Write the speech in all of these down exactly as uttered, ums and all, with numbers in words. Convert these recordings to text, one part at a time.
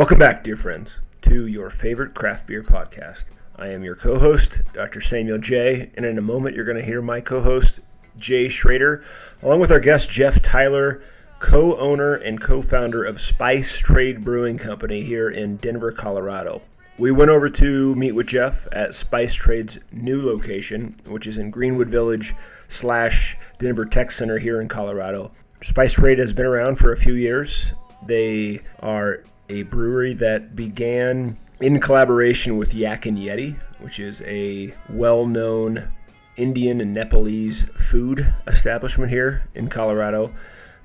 Welcome back, dear friends, to your favorite craft beer podcast. I am your co-host, Doctor Samuel J, and in a moment you're going to hear my co-host, Jay Schrader, along with our guest, Jeff Tyler, co-owner and co-founder of Spice Trade Brewing Company here in Denver, Colorado. We went over to meet with Jeff at Spice Trade's new location, which is in Greenwood Village slash Denver Tech Center here in Colorado. Spice Trade has been around for a few years. They are a brewery that began in collaboration with Yak and Yeti, which is a well-known Indian and Nepalese food establishment here in Colorado.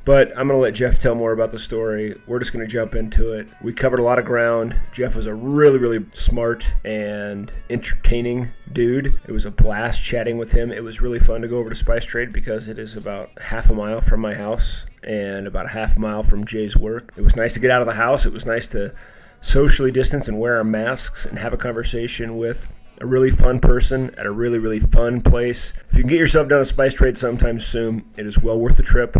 But I'm going to let Jeff tell more about the story. We're just going to jump into it. We covered a lot of ground. Jeff was a really, really smart and entertaining dude. It was a blast chatting with him. It was really fun to go over to Spice Trade because it is about half a mile from my house and about a half mile from Jay's work. It was nice to get out of the house. It was nice to socially distance and wear our masks and have a conversation with a really fun person at a really, really fun place. If you can get yourself down to Spice Trade sometime soon, it is well worth the trip.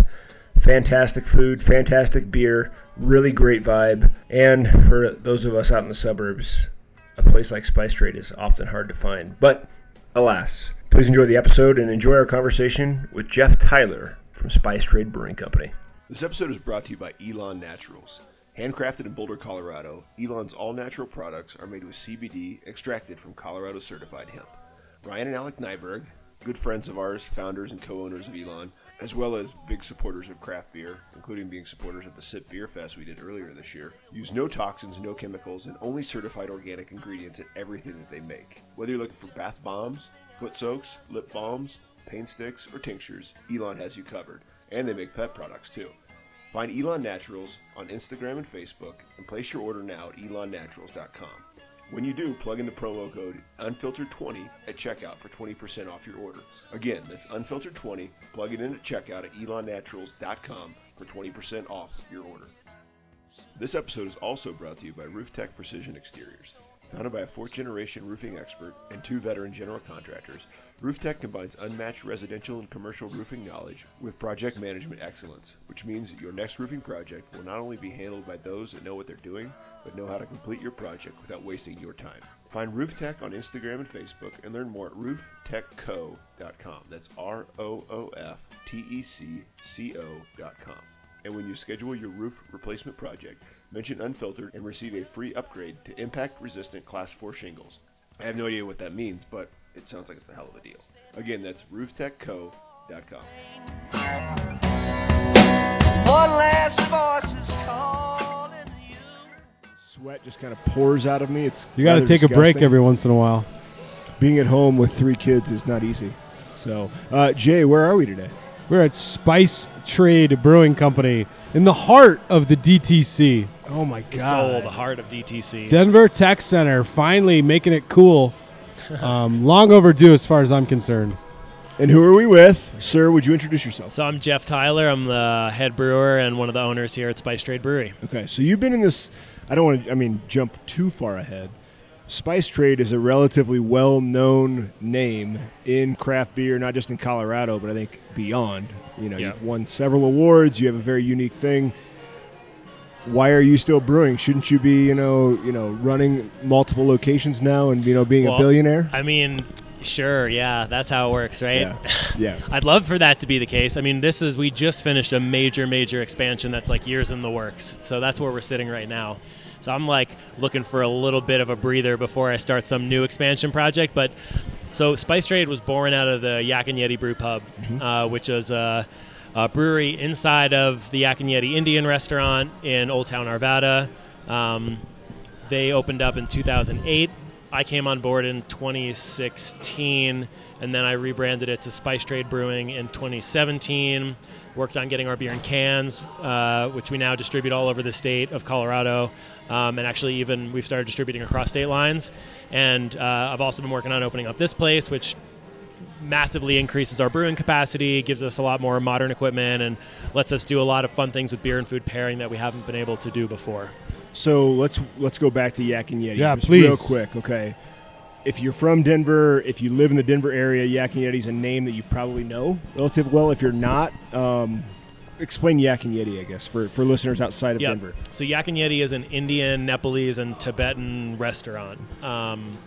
Fantastic food, fantastic beer, really great vibe. And for those of us out in the suburbs, a place like Spice Trade is often hard to find. But alas, please enjoy the episode and enjoy our conversation with Jeff Tyler from Spice Trade Brewing Company. This episode is brought to you by Elan Naturals. Handcrafted in Boulder, Colorado, Elan's all-natural products are made with C B D extracted from Colorado-certified hemp. Ryan and Alec Nyberg, good friends of ours, founders and co-owners of Elan, as well as big supporters of craft beer, including being supporters at the Sip Beer Fest we did earlier this year, use no toxins, no chemicals, and only certified organic ingredients in everything that they make. Whether you're looking for bath bombs, foot soaks, lip balms, pain sticks, or tinctures, Elan has you covered. And they make pet products too. Find Elan Naturals on Instagram and Facebook, and place your order now at elan naturals dot com. When you do, plug in the promo code unfiltered twenty at checkout for twenty percent off your order. Again, that's unfiltered twenty. Plug it in at checkout at elan naturals dot com for twenty percent off your order. This episode is also brought to you by RoofTec Precision Exteriors. Founded by a fourth-generation roofing expert and two veteran general contractors, RoofTec combines unmatched residential and commercial roofing knowledge with project management excellence, which means that your next roofing project will not only be handled by those that know what they're doing, but know how to complete your project without wasting your time. Find RoofTec on Instagram and Facebook and learn more at roof tec co dot com. That's R O O F T E C C O dot com. And when you schedule your roof replacement project, mention Unfiltered and receive a free upgrade to impact-resistant Class four shingles. I have no idea what that means, but it sounds like it's a hell of a deal. Again, that's roof tec co dot com. One last voice is calling you. Sweat just kind of pours out of me. It's you got to take disgusting. A break every once in a while. Being at home with three kids is not easy. So, uh, Jay, where are we today? We're at Spice Trade Brewing Company in the heart of the D T C. Oh, my God. The heart of D T C. Denver Tech Center, finally making it cool. Um, long overdue as far as I'm concerned. And who are we with? Sir, would you introduce yourself? So I'm Jeff Tyler. I'm the head brewer and one of the owners here at Spice Trade Brewery. Okay, so you've been in this, I don't want to, I mean, jump too far ahead. Spice Trade is a relatively well-known name in craft beer, not just in Colorado, but I think beyond. You know, yeah. You've won several awards. You have a very unique thing. Why are you still brewing? Shouldn't you be, you know, you know, running multiple locations now and, you know, being well, a billionaire? I mean, sure, yeah, that's how it works, right? Yeah. yeah. I'd love for that to be the case. I mean, this is we just finished a major, major expansion that's like years in the works. So that's where we're sitting right now. So I'm like looking for a little bit of a breather before I start some new expansion project. But so Spice Trade was born out of the Yak and Yeti Brew Pub, mm-hmm. uh, which is a uh, Uh, brewery inside of the Yak and Yeti Indian restaurant in Old Town Arvada. Um, they opened up in two thousand eight. I came on board in twenty sixteen, and then I rebranded it to Spice Trade Brewing in twenty seventeen. Worked on getting our beer in cans, uh, which we now distribute all over the state of Colorado. Um, and actually even we've started distributing across state lines. And uh, I've also been working on opening up this place, which massively increases our brewing capacity, gives us a lot more modern equipment, and lets us do a lot of fun things with beer and food pairing that we haven't been able to do before. So let's let's go back to Yak and Yeti. Yeah, just please. Real quick, okay. If you're from Denver, if you live in the Denver area, Yak and Yeti's a name that you probably know relatively well. If you're not, um, explain Yak and Yeti, I guess, for, for listeners outside of yep. Denver. So Yak and Yeti is an Indian, Nepalese, and Tibetan restaurant. Um,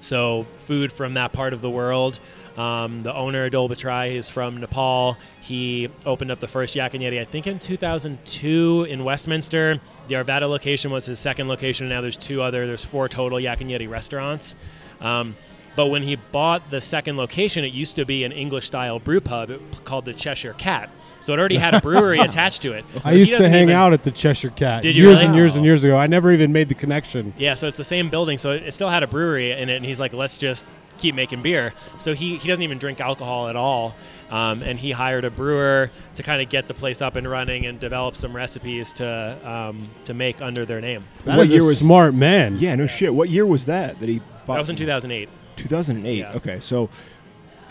so food from that part of the world. Um, the owner, Adol Batrai, is from Nepal. He opened up the first Yak and Yeti, I think, in two thousand two in Westminster. The Arvada location was his second location. Now there's two other. There's four total Yak and Yeti restaurants. Um, but when he bought the second location, it used to be an English-style brew pub called the Cheshire Cat. So it already had a brewery attached to it. So I used to hang even, out at the Cheshire Cat did you years really? and years and years ago. I never even made the connection. Yeah, so it's the same building. So it, it still had a brewery in it, and he's like, let's just keep making beer. So he, he doesn't even drink alcohol at all, um, and he hired a brewer to kind of get the place up and running and develop some recipes to um, to make under their name. That what is year a was, smart man. Yeah, no shit. What year was that that he bought? That was in two thousand eight. two thousand eight. Yeah. Okay, so...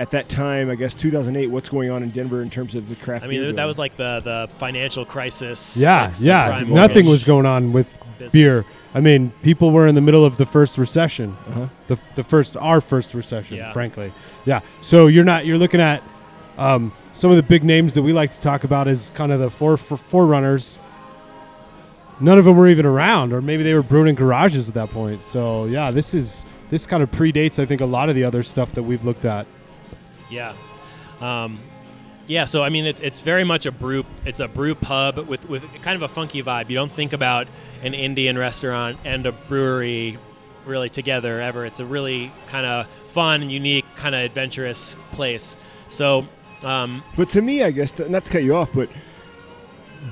At that time, I guess two thousand eight, what's going on in Denver in terms of the craft? I mean, beer that was like the, the financial crisis. Yeah, like yeah. Nothing was going on with business. Beer. I mean, people were in the middle of the first recession, uh-huh. the the first our first recession, yeah. frankly. Yeah. So you're not you're looking at um, some of the big names that we like to talk about as kind of the fore, for, forerunners. None of them were even around, or maybe they were brewing in garages at that point. So yeah, this is this kind of predates, I think, a lot of the other stuff that we've looked at. Yeah, um, yeah. So I mean, it's it's very much a brew. It's a brew pub with, with kind of a funky vibe. You don't think about an Indian restaurant and a brewery really together ever. It's a really kind of fun, unique, kind of adventurous place. So, um, but to me, I guess not to cut you off, but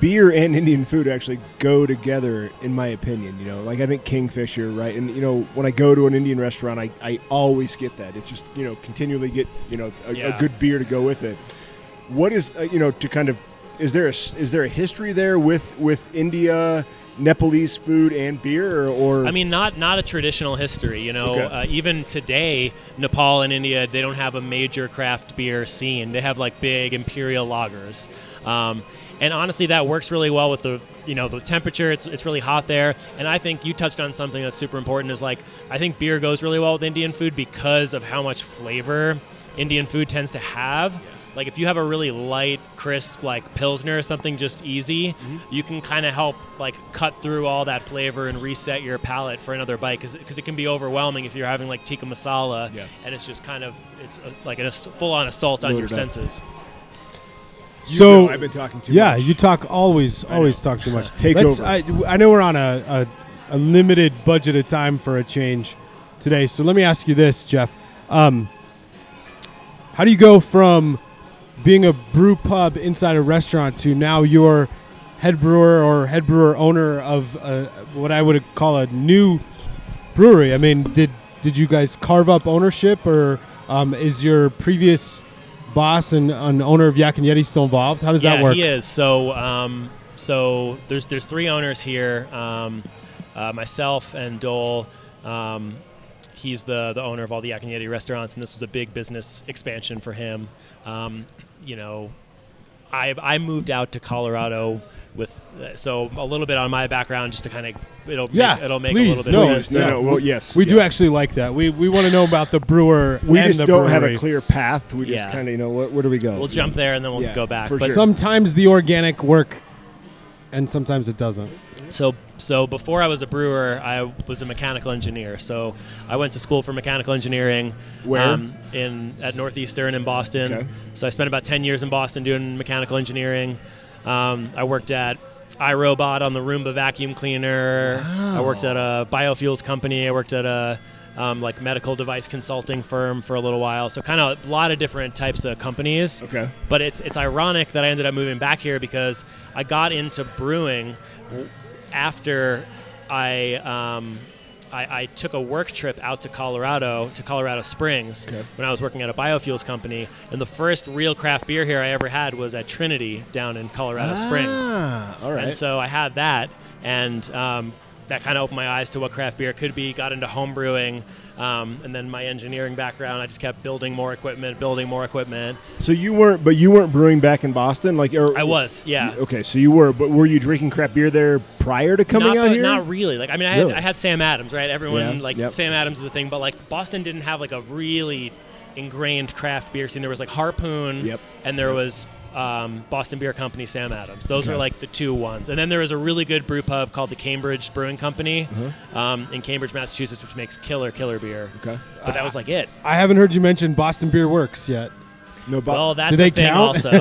beer and Indian food actually go together, in my opinion. You know, like I think Kingfisher, right? And you know, when I go to an Indian restaurant, I, I always get that. It's just, you know, continually get, you know, a, yeah. a good beer to go with it. What is uh, you know, to kind of is there a, is there a history there with with India, Nepalese food and beer, or, or I mean, not not a traditional history, you know. Okay. Uh, even today, Nepal and India, they don't have a major craft beer scene. They have like big imperial lagers. Um, And honestly, that works really well with the, you know, the temperature. It's it's really hot there. And I think you touched on something that's super important is like, I think beer goes really well with Indian food because of how much flavor Indian food tends to have. Yeah. Like if you have a really light, crisp, like Pilsner or something just easy, mm-hmm. you can kind of help like cut through all that flavor and reset your palate for another bite. Because because it can be overwhelming if you're having like tikka masala yeah. and it's just kind of, it's a, like a full-on assault on your senses. You so know, I've been talking too yeah, much. Yeah, you talk always, always talk too much. Take Let's, over. I, I know we're on a, a, a limited budget of time for a change today. So let me ask you this, Jeff. Um, how do you go from being a brew pub inside a restaurant to now you're head brewer or head brewer owner of a, what I would call a new brewery? I mean, did, did you guys carve up ownership, or um, is your previous boss and an owner of Yak and Yeti still involved? How does yeah, that work? Yeah, he is. So, um, so there's there's three owners here. Um, uh, myself and Dole. Um, he's the the owner of all the Yak and Yeti restaurants, and this was a big business expansion for him. Um, you know, I I moved out to Colorado with uh, so a little bit on my background just to kind of. It'll yeah, make, it'll make please, a little bit no, of sense. No, yeah. no, well, yes, we yes. do actually like that. We we want to know about the brewer. We and just the don't brewery. Have a clear path. We yeah. just kind of, you know, where, where do we go? We'll jump there and then we'll yeah, go back. But sure. sometimes the organic work, and sometimes it doesn't. So so before I was a brewer, I was a mechanical engineer. So I went to school for mechanical engineering. Where? Um, in at Northeastern in Boston. Okay. So I spent about ten years in Boston doing mechanical engineering. Um, I worked at iRobot on the Roomba vacuum cleaner. Wow. I worked at a biofuels company. I worked at a um, like medical device consulting firm for a little while. So kind of a lot of different types of companies. Okay. But it's it's ironic that I ended up moving back here because I got into brewing after I um, I, I took a work trip out to Colorado, to Colorado Springs, okay. when I was working at a biofuels company. And the first real craft beer here I ever had was at Trinity down in Colorado ah, Springs. All right. And so I had that, and um, that kind of opened my eyes to what craft beer could be. Got into home brewing, um, and then my engineering background, I just kept building more equipment, building more equipment. So you weren't, but you weren't brewing back in Boston? Like or, I was, yeah. You, okay, so you were, but were you drinking craft beer there prior to coming not, out here? Not really. Like I mean, I, really? had, I had Sam Adams, right? Everyone, yeah, like yep. Sam Adams is a thing, but like Boston didn't have like a really ingrained craft beer scene. There was like Harpoon, yep. and there yep. was... um, Boston Beer Company, Sam Adams. Those okay. were like the two ones. And then there was a really good brew pub called the Cambridge Brewing Company mm-hmm. um, in Cambridge, Massachusetts, which makes killer, killer beer. Okay. But that I, was like it. I haven't heard you mention Boston Beer Works yet. No, bo- well, that's do they a thing count? Also.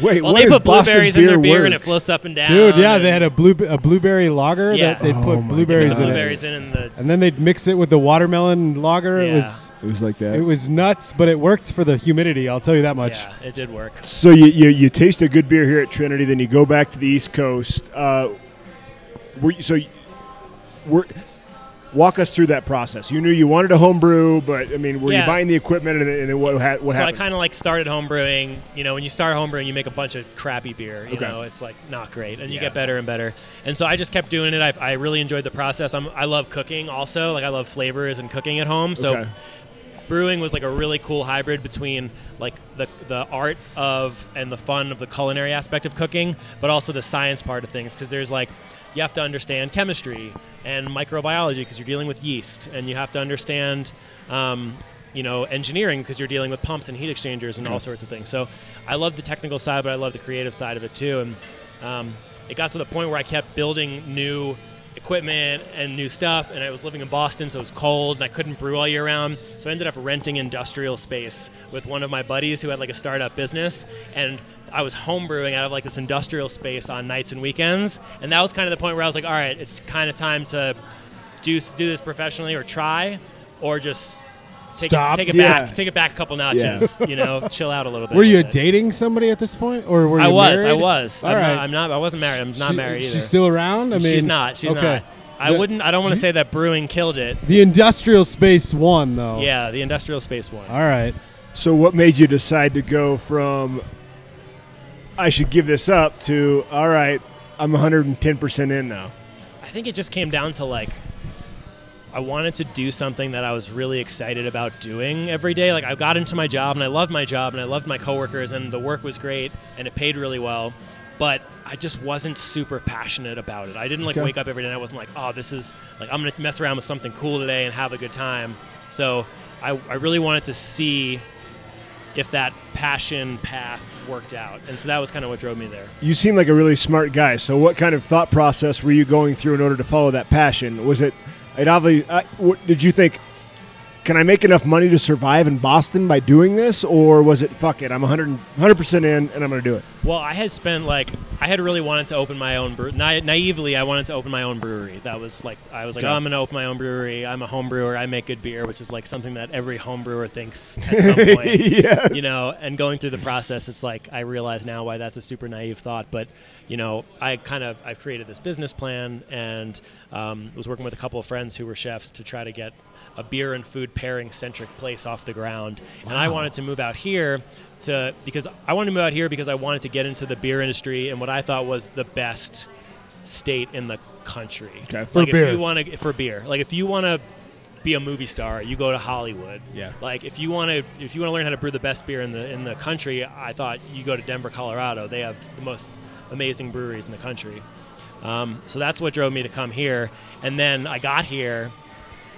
Wait, well, what they put blueberries in their beer works? And it floats up and down. Dude, yeah, they had a blue a blueberry lager yeah. that they oh put blueberries, in, blueberries in, in, the and then they'd mix it with the watermelon lager. Yeah. It was it was like that. It was nuts, but it worked for the humidity. I'll tell you that much. Yeah, it did work. So you you, you taste a good beer here at Trinity, then you go back to the East Coast. Uh, were you, so we're. Walk us through that process. You knew you wanted a home brew, but I mean, were yeah. you buying the equipment and then what, what so happened? So I kind of like started home brewing. You know, when you start home brewing, you make a bunch of crappy beer. You okay. know, it's like not great, and yeah. you get better and better. And so I just kept doing it. I, I really enjoyed the process. I'm, I love cooking also. Like I love flavors and cooking at home. So okay. brewing was like a really cool hybrid between like the the art of and the fun of the culinary aspect of cooking, but also the science part of things because there's like. You have to understand chemistry and microbiology because you're dealing with yeast, and you have to understand, um, you know, engineering because you're dealing with pumps and heat exchangers and all sorts of things. So I love the technical side, but I love the creative side of it too. And um, it got to the point where I kept building new equipment and new stuff, and I was living in Boston, so it was cold, and I couldn't brew all year round. So I ended up renting industrial space with one of my buddies who had like a startup business, and I was homebrewing out of like this industrial space on nights and weekends, and that was kind of the point where I was like, all right, it's kind of time to do do this professionally or try or just take it, take it yeah. back take it back a couple notches, yeah. you know, chill out a little bit. Were you dating somebody at this point, or were you I was, married? I was. All I'm, right. not, I'm not I wasn't married. I'm not she, married either. She's still around? I mean, she's not. She's okay. not. I wouldn't. I don't want to say that brewing killed it. The industrial space won, though. Yeah, the industrial space won. All right. So what made you decide to go from I should give this up to, all right, I'm one hundred ten percent in now? I think it just came down to, like, I wanted to do something that I was really excited about doing every day. Like, I got into my job, and I loved my job, and I loved my coworkers, and the work was great, and it paid really well. But I just wasn't super passionate about it. I didn't, like, okay. wake up every day, and I wasn't like, oh, this is, like, I'm going to mess around with something cool today and have a good time. So I, I really wanted to see if that passion path worked out. And so that was kind of what drove me there. You seem like a really smart guy. So what kind of thought process were you going through in order to follow that passion? Was it, it obviously, uh, what, did you think, can I make enough money to survive in Boston by doing this? Or was it, fuck it, I'm one hundred percent in and I'm going to do it? Well, I had spent like, I had really wanted to open my own brewery. Na- naively, I wanted to open my own brewery. That was like, I was like, okay. oh, I'm going to open my own brewery. I'm a home brewer. I make good beer, which is like something that every home brewer thinks at some point, yes. you know, and going through the process, it's like, I realize now why that's a super naive thought. But, you know, I kind of, I've created this business plan and um, was working with a couple of friends who were chefs to try to get a beer and food pairing centric place off the ground. Wow. And I wanted to move out here to because I wanted to move out here because I wanted to get into the beer industry and in what I thought was the best state in the country. Okay. For like beer. If you want to for beer. Like if you want to be a movie star, you go to Hollywood. Yeah. Like if you want to if you want to learn how to brew the best beer in the in the country, I thought you go to Denver, Colorado. They have the most amazing breweries in the country. Um, so that's what drove me to come here. And then I got here,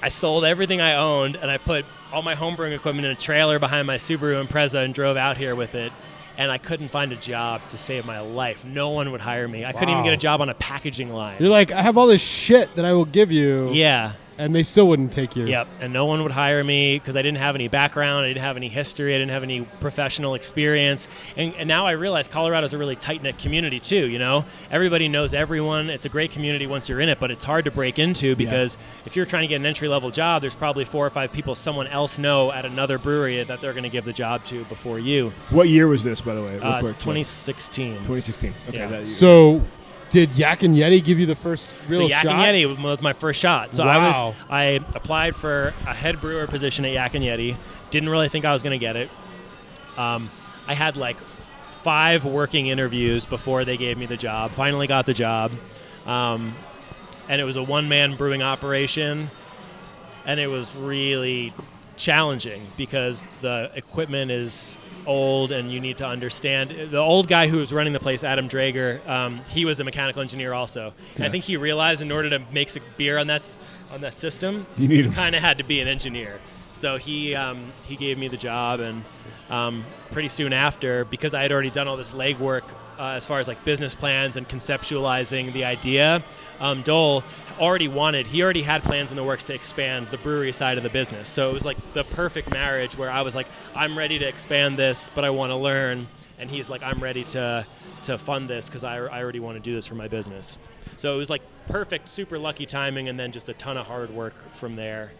I sold everything I owned, and I put all my homebrewing equipment in a trailer behind my Subaru Impreza and drove out here with it, and I couldn't find a job to save my life. No one would hire me. I wow. couldn't even get a job on a packaging line. You're like, I have all this shit that I will give you. Yeah. And they still wouldn't take you. Yep. And no one would hire me because I didn't have any background. I didn't have any history. I didn't have any professional experience. And, and now I realize Colorado's a really tight-knit community too, you know? Everybody knows everyone. It's a great community once you're in it, but it's hard to break into because yeah. if you're trying to get an entry-level job, there's probably four or five people someone else know at another brewery that they're going to give the job to before you. What year was this, by the way? Uh, twenty sixteen. twenty sixteen. Okay. Yeah. That, so... Did Yak and Yeti give you the first real shot? So Yak shot? and Yeti was my first shot. So wow. I was I applied for a head brewer position at Yak and Yeti. Didn't really think I was going to get it. Um, I had like five working interviews before they gave me the job. Finally got the job. Um, and it was a one-man brewing operation. And it was really challenging because the equipment is old and you need to understand. The old guy who was running the place, Adam Drager, um, he was a mechanical engineer also. Yeah. I think he realized in order to make beer on that, on that system, you, you kind of had to be an engineer. So he um, he gave me the job, and um, pretty soon after, because I had already done all this legwork uh, as far as like business plans and conceptualizing the idea, um, Dole already wanted, he already had plans in the works to expand the brewery side of the business. So it was like the perfect marriage where I was like, I'm ready to expand this, but I want to learn. And he's like, I'm ready to to fund this because I, I already want to do this for my business. So it was like perfect, super lucky timing, and then just a ton of hard work from there.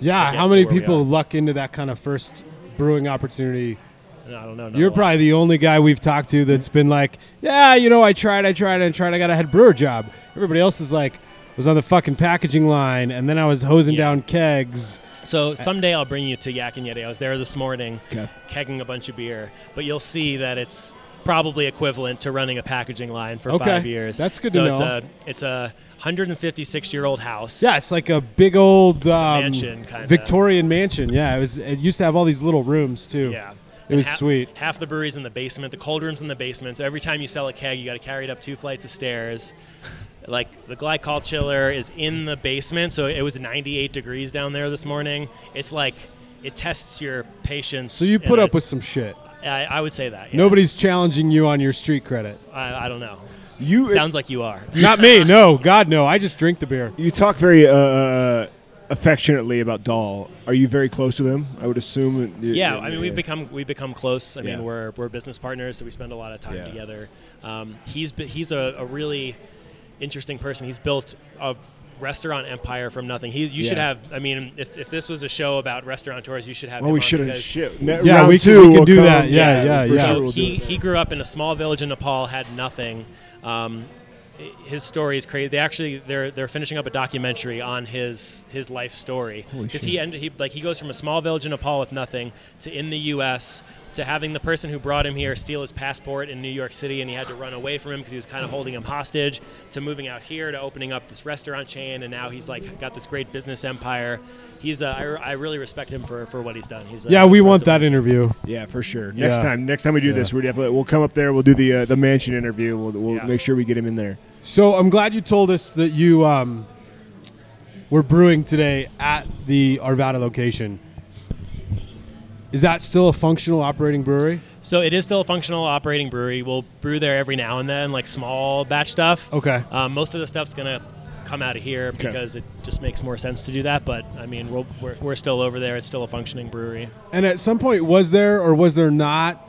Yeah, how many people luck into that kind of first brewing opportunity? I don't know. You're probably the only guy we've talked to that's been like, yeah, you know, I tried, I tried, I tried, I got a head brewer job. Everybody else is like, was on the fucking packaging line, and then I was hosing yeah. down kegs. So someday I'll bring you to Yak and Yeti. I was there this morning, okay. kegging a bunch of beer, but you'll see that it's probably equivalent to running a packaging line for okay. five years. That's good so to know. So it's a it's a one hundred fifty-six-year-old house. Yeah, it's like a big old um, mansion, kinda. Victorian mansion. Yeah, it was. It used to have all these little rooms too. Yeah. It was ha- sweet. Half the brewery's in the basement. The cold room's in the basement. So every time you sell a keg, you got to carry it up two flights of stairs. Like, the glycol chiller is in the basement, so it was ninety-eight degrees down there this morning. It's like, it tests your patience. So you put up a, with some shit. I, I would say that, yeah. Nobody's challenging you on your street credit. I, I don't know. You Sounds it, like you are. Not me, no. God, no. I just drink the beer. You talk very uh, affectionately about Dahl. Are you very close to them? I would assume. Yeah, yeah I mean, yeah. we've become we've become close. I yeah. mean, we're we're business partners, so we spend a lot of time yeah. together. Um, he's he's a, a really... interesting person. He's built a restaurant empire from nothing. He, you yeah. should have. I mean, if, if this was a show about restaurateurs, you should have. Oh, well, we should have. Shit. Ne- yeah, round we two can, we can do come. That. Yeah, yeah, yeah. yeah. So we'll he he grew up in a small village in Nepal, had nothing. Um, his story is crazy. They actually they're they're finishing up a documentary on his his life story because he ended he like he goes from a small village in Nepal with nothing to in the U S to having the person who brought him here steal his passport in New York City, and he had to run away from him because he was kind of holding him hostage, to moving out here to opening up this restaurant chain, and now he's like got this great business empire. He's uh, I, I really respect him for, for what he's done. He's yeah, we want that person. Interview. Yeah, for sure. Yeah. Next time, next time we do yeah. this, we definitely we'll come up there. We'll do the uh, the mansion interview. We'll we'll yeah. make sure we get him in there. So I'm glad you told us that you um, were brewing today at the Arvada location. Is that still a functional operating brewery? So it is still a functional operating brewery. We'll brew there every now and then, like small batch stuff. Okay. Um, most of the stuff's going to come out of here okay. because it just makes more sense to do that. But, I mean, we'll, we're we're still over there. It's still a functioning brewery. And at some point, was there or was there not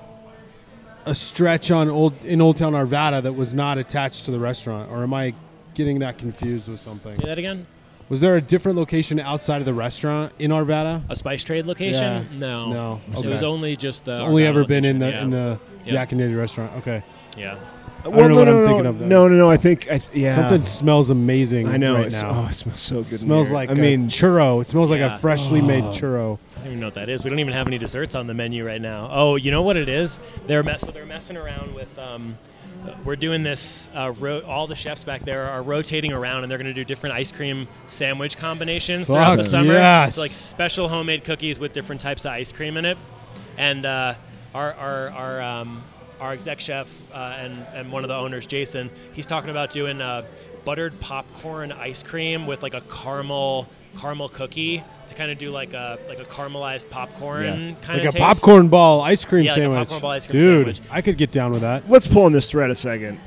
a stretch on old in Old Town Arvada that was not attached to the restaurant? Or am I getting that confused with something? Say that again? Was there a different location outside of the restaurant in Arvada? A Spice Trade location? Yeah. No. No. Okay. It was only just the It's only Arvada ever been location. in the yeah. in the yep. Yak and Yeti restaurant. Okay. Yeah. I well, don't know no, what no, I'm thinking no, of. Though. No, no, no. I think I, yeah. something smells amazing. I know. Right now. Oh, it smells so good. It smells like I mean churro. It smells yeah. like a freshly oh. made churro. I don't even know what that is. We don't even have any desserts on the menu right now. Oh, you know what it is? They're mess- so they're messing around with. Um, We're doing this, uh, ro- all the chefs back there are rotating around, and they're going to do different ice cream sandwich combinations throughout Fuck the summer. Yes. It's like special homemade cookies with different types of ice cream in it. And uh, our our our, um, our exec chef uh, and, and one of the owners, Jason, he's talking about doing uh, buttered popcorn ice cream with like a caramel caramel cookie to kind of do like a like a caramelized popcorn yeah. kind like of like a taste. popcorn ball ice cream yeah, sandwich. Like a popcorn ball ice cream Dude, sandwich. I could get down with that. Let's pull on this thread a second.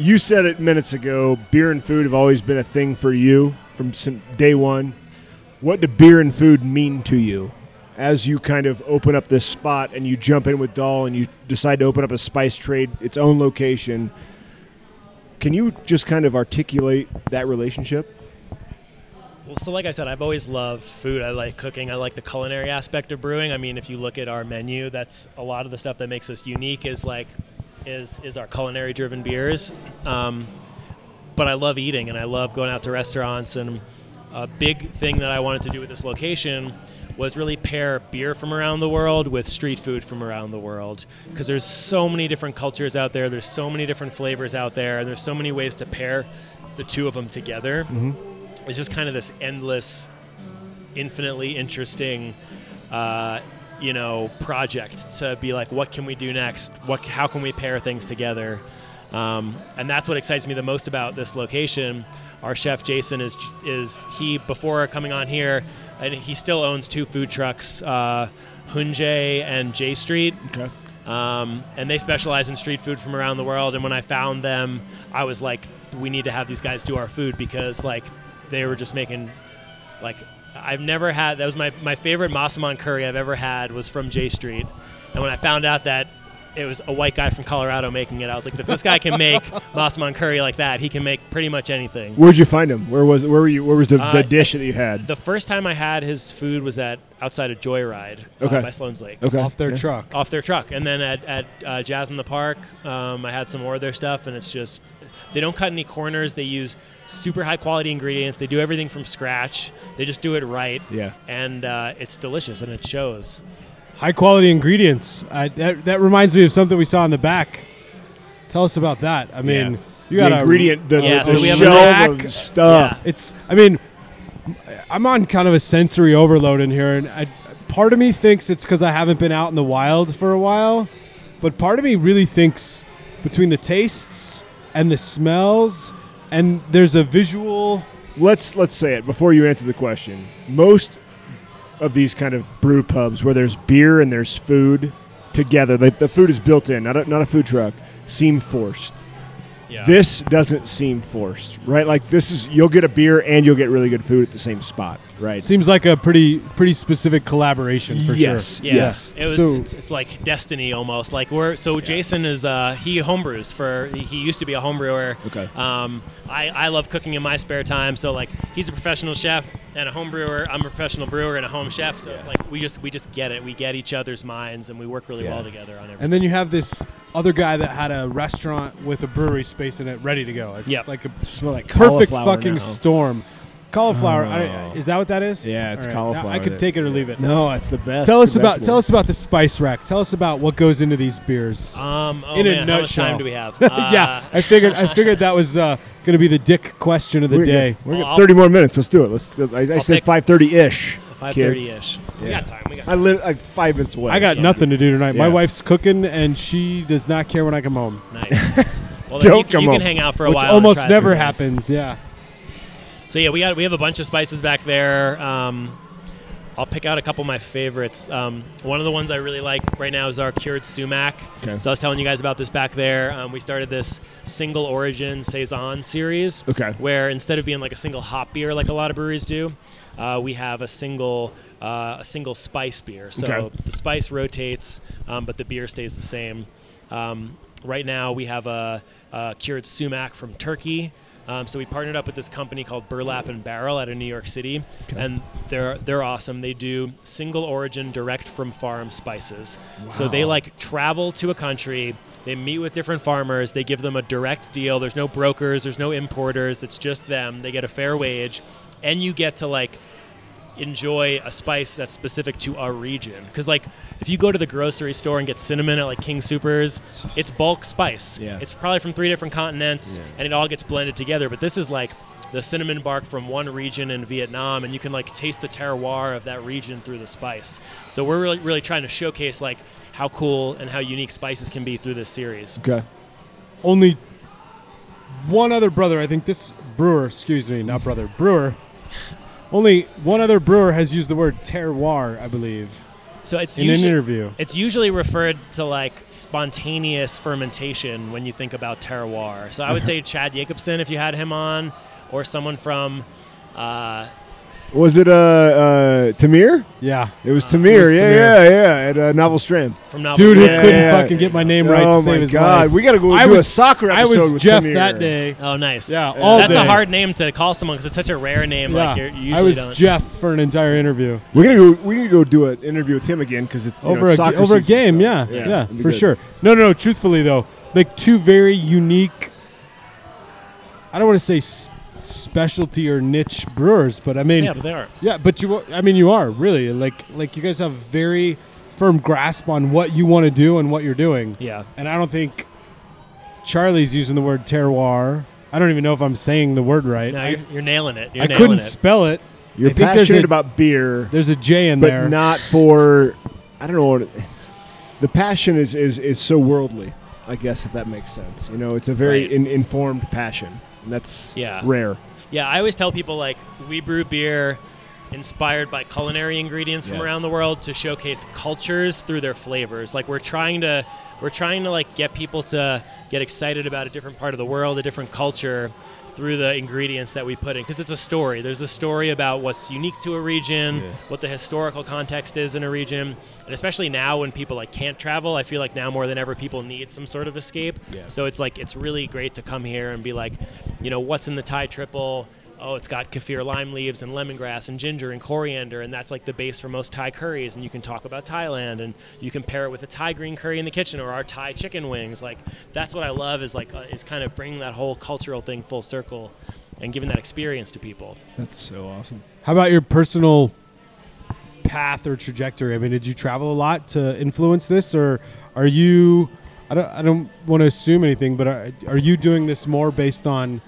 You said it minutes ago. Beer and food have always been a thing for you from day one. What do beer and food mean to you as you kind of open up this spot and you jump in with Dahl and you decide to open up a Spice Trade, its own location? Can you just kind of articulate that relationship? Well, so like I said, I've always loved food. I like cooking. I like the culinary aspect of brewing. I mean, if you look at our menu, that's a lot of the stuff that makes us unique is like is is our culinary-driven beers. Um, but I love eating, and I love going out to restaurants. And a big thing that I wanted to do with this location was really pair beer from around the world with street food from around the world, because there's so many different cultures out there. There's so many different flavors out there. There's so many ways to pair the two of them together. Mm-hmm. It's just kind of this endless, infinitely interesting, uh, you know, project to be like, what can we do next? What, how can we pair things together? Um, and that's what excites me the most about this location. Our chef Jason is is he before coming on here and he still owns two food trucks, uh, Hunje and J Street. Okay. Um, and they specialize in street food from around the world. And when I found them, I was like, we need to have these guys do our food, because like they were just making like, I've never had, that was my, my favorite Massaman curry I've ever had was from J Street. And when I found out that it was a white guy from Colorado making it, I was like, if this guy can make Massaman curry like that, he can make pretty much anything. Where'd you find him? Where was where were you? Where was the, uh, the dish that you had? The first time I had his food was at outside of Joyride, okay. uh, by Sloan's Lake. Okay. Off their yeah. truck. Off their truck. And then at, at uh, Jazz in the Park, um, I had some more of their stuff, and it's just, they don't cut any corners. They use super high-quality ingredients. They do everything from scratch. They just do it right. Yeah. And uh, it's delicious, and it shows. High-quality ingredients. I, that, that reminds me of something we saw in the back. Tell us about that. I mean, yeah. you got the ingredient, the, yeah, the, the so shelf of stuff. Yeah. It's. I mean, I'm on kind of a sensory overload in here, and I, part of me thinks it's because I haven't been out in the wild for a while, but part of me really thinks between the tastes and the smells, and there's a visual. Let's let's say it before you answer the question. Most of these kind of brew pubs where there's beer and there's food together, the, the food is built in, not a, not a food truck, seem forced. Yeah. This doesn't seem forced, right? Like this is, you'll get a beer and you'll get really good food at the same spot, right? Seems like a pretty pretty specific collaboration for yes. sure. Yeah. Yes, it was, so, it's, it's like destiny almost. Like we're so yeah. Jason is uh, he homebrews for he, he used to be a homebrewer. Okay. Um, I I love cooking in my spare time, so like he's a professional chef and a homebrewer. I'm a professional brewer and a home chef. So yeah. it's like we just we just get it. We get each other's minds and we work really yeah. well together on everything. And then you have this other guy that had a restaurant with a brewery space in it ready to go. It's yep. like a smell like perfect fucking now. storm. Cauliflower. Oh. I, is that what that is? Yeah, it's right. cauliflower. Now I could take it or leave it. No, it's the best. Tell us about vegetable. tell us about the spice rack. Tell us about what goes into these beers. Um, oh in man, a nutshell. How much time do we have? Uh, yeah, I figured I figured that was uh, going to be the dick question of the we're day. Gonna, we're well, thirty more minutes. Let's do it. Let's. I, I said five thirty ish. Five thirty ish. We got time. We got time. I live like five minutes away. I got so. nothing to do tonight. Yeah. My wife's cooking, and she does not care when I come home. Nice. Well, Don't you, come you can home. hang out for a Which while. Almost never happens. Things. Yeah. So yeah, we got we have a bunch of spices back there. Um, I'll pick out a couple of my favorites. Um, one of the ones I really like right now is our cured sumac. Okay. So I was telling you guys about this back there. Um, we started this single origin Saison series, okay. where instead of being like a single hop beer like a lot of breweries do, uh, we have a single uh, a single spice beer. So okay. the spice rotates, um, but the beer stays the same. Um, right now we have a, a cured sumac from Turkey. Um, so we partnered up with this company called Burlap and Barrel out of New York City, okay. and they're they're awesome. They do single origin, direct from farm spices. Wow. So they like travel to a country, they meet with different farmers, they give them a direct deal. There's no brokers, there's no importers. It's just them. They get a fair wage, and you get to like enjoy a spice that's specific to our region. Because like if you go to the grocery store and get cinnamon at like King Supers, it's bulk spice. Yeah. It's probably from three different continents yeah. and it all gets blended together. But this is like the cinnamon bark from one region in Vietnam, and you can like taste the terroir of that region through the spice. So we're really really trying to showcase like how cool and how unique spices can be through this series. Okay. Only one other brother, I think this brewer, excuse me, not brother, brewer, only one other brewer has used the word terroir, I believe, so it's in usually, an interview. It's usually referred to like spontaneous fermentation when you think about terroir. So I would say Chad Jacobson, if you had him on, or someone from... Uh, was it uh, uh, Tamir? Yeah. It was uh, Tamir. It was yeah, Tamir. yeah, yeah, At uh, Novel Strand. From Novel Dude, Strand. Dude, who couldn't yeah, yeah. fucking get my name right oh to save his God. life. Oh, my God. We got to go I do was, a soccer episode I was with Jeff Tamir. that day. Oh, nice. Yeah, all That's day. a hard name to call someone because it's such a rare name. Yeah. Like you're, you usually I was don't. Jeff for an entire interview. We're gonna go, we need to go do an interview with him again because it's, you over, know, it's a, soccer Over season, a game, so. yeah. Yes. Yeah, for good. sure. No, no, no. Truthfully, though, like two very unique, I don't want to say specialty or niche brewers, but I mean, yeah, but they are. Yeah, but you, I mean, you are really like, like you guys have very firm grasp on what you want to do and what you're doing. Yeah, and I don't think Charlie's using the word terroir. I don't even know if I'm saying the word right. No, I, you're, you're nailing it. You're I nailing couldn't it. spell it. You're I think passionate a, about beer. There's a J in but there, but not for. I don't know. What it, the passion is is is so worldly, I guess, if that makes sense. You know, it's a very right. in, informed passion. That's yeah. rare. Yeah, I always tell people, like, we brew beer inspired by culinary ingredients from yeah. around the world to showcase cultures through their flavors. Like we're trying to, we're trying to like get people to get excited about a different part of the world, a different culture, through the ingredients that we put in, because it's a story. There's a story about what's unique to a region, yeah. what the historical context is in a region, and especially now when people like can't travel, I feel like now more than ever people need some sort of escape. Yeah. So it's like it's really great to come here and be like, you know, what's in the Thai triple? Oh, it's got kaffir lime leaves and lemongrass and ginger and coriander, and that's like the base for most Thai curries, and you can talk about Thailand, and you can pair it with a Thai green curry in the kitchen or our Thai chicken wings. Like that's what I love is like uh, is kind of bringing that whole cultural thing full circle and giving that experience to people. That's so awesome. How about your personal path or trajectory? I mean, did you travel a lot to influence this, or are you I don't I don't want to assume anything, but are, are you doing this more based on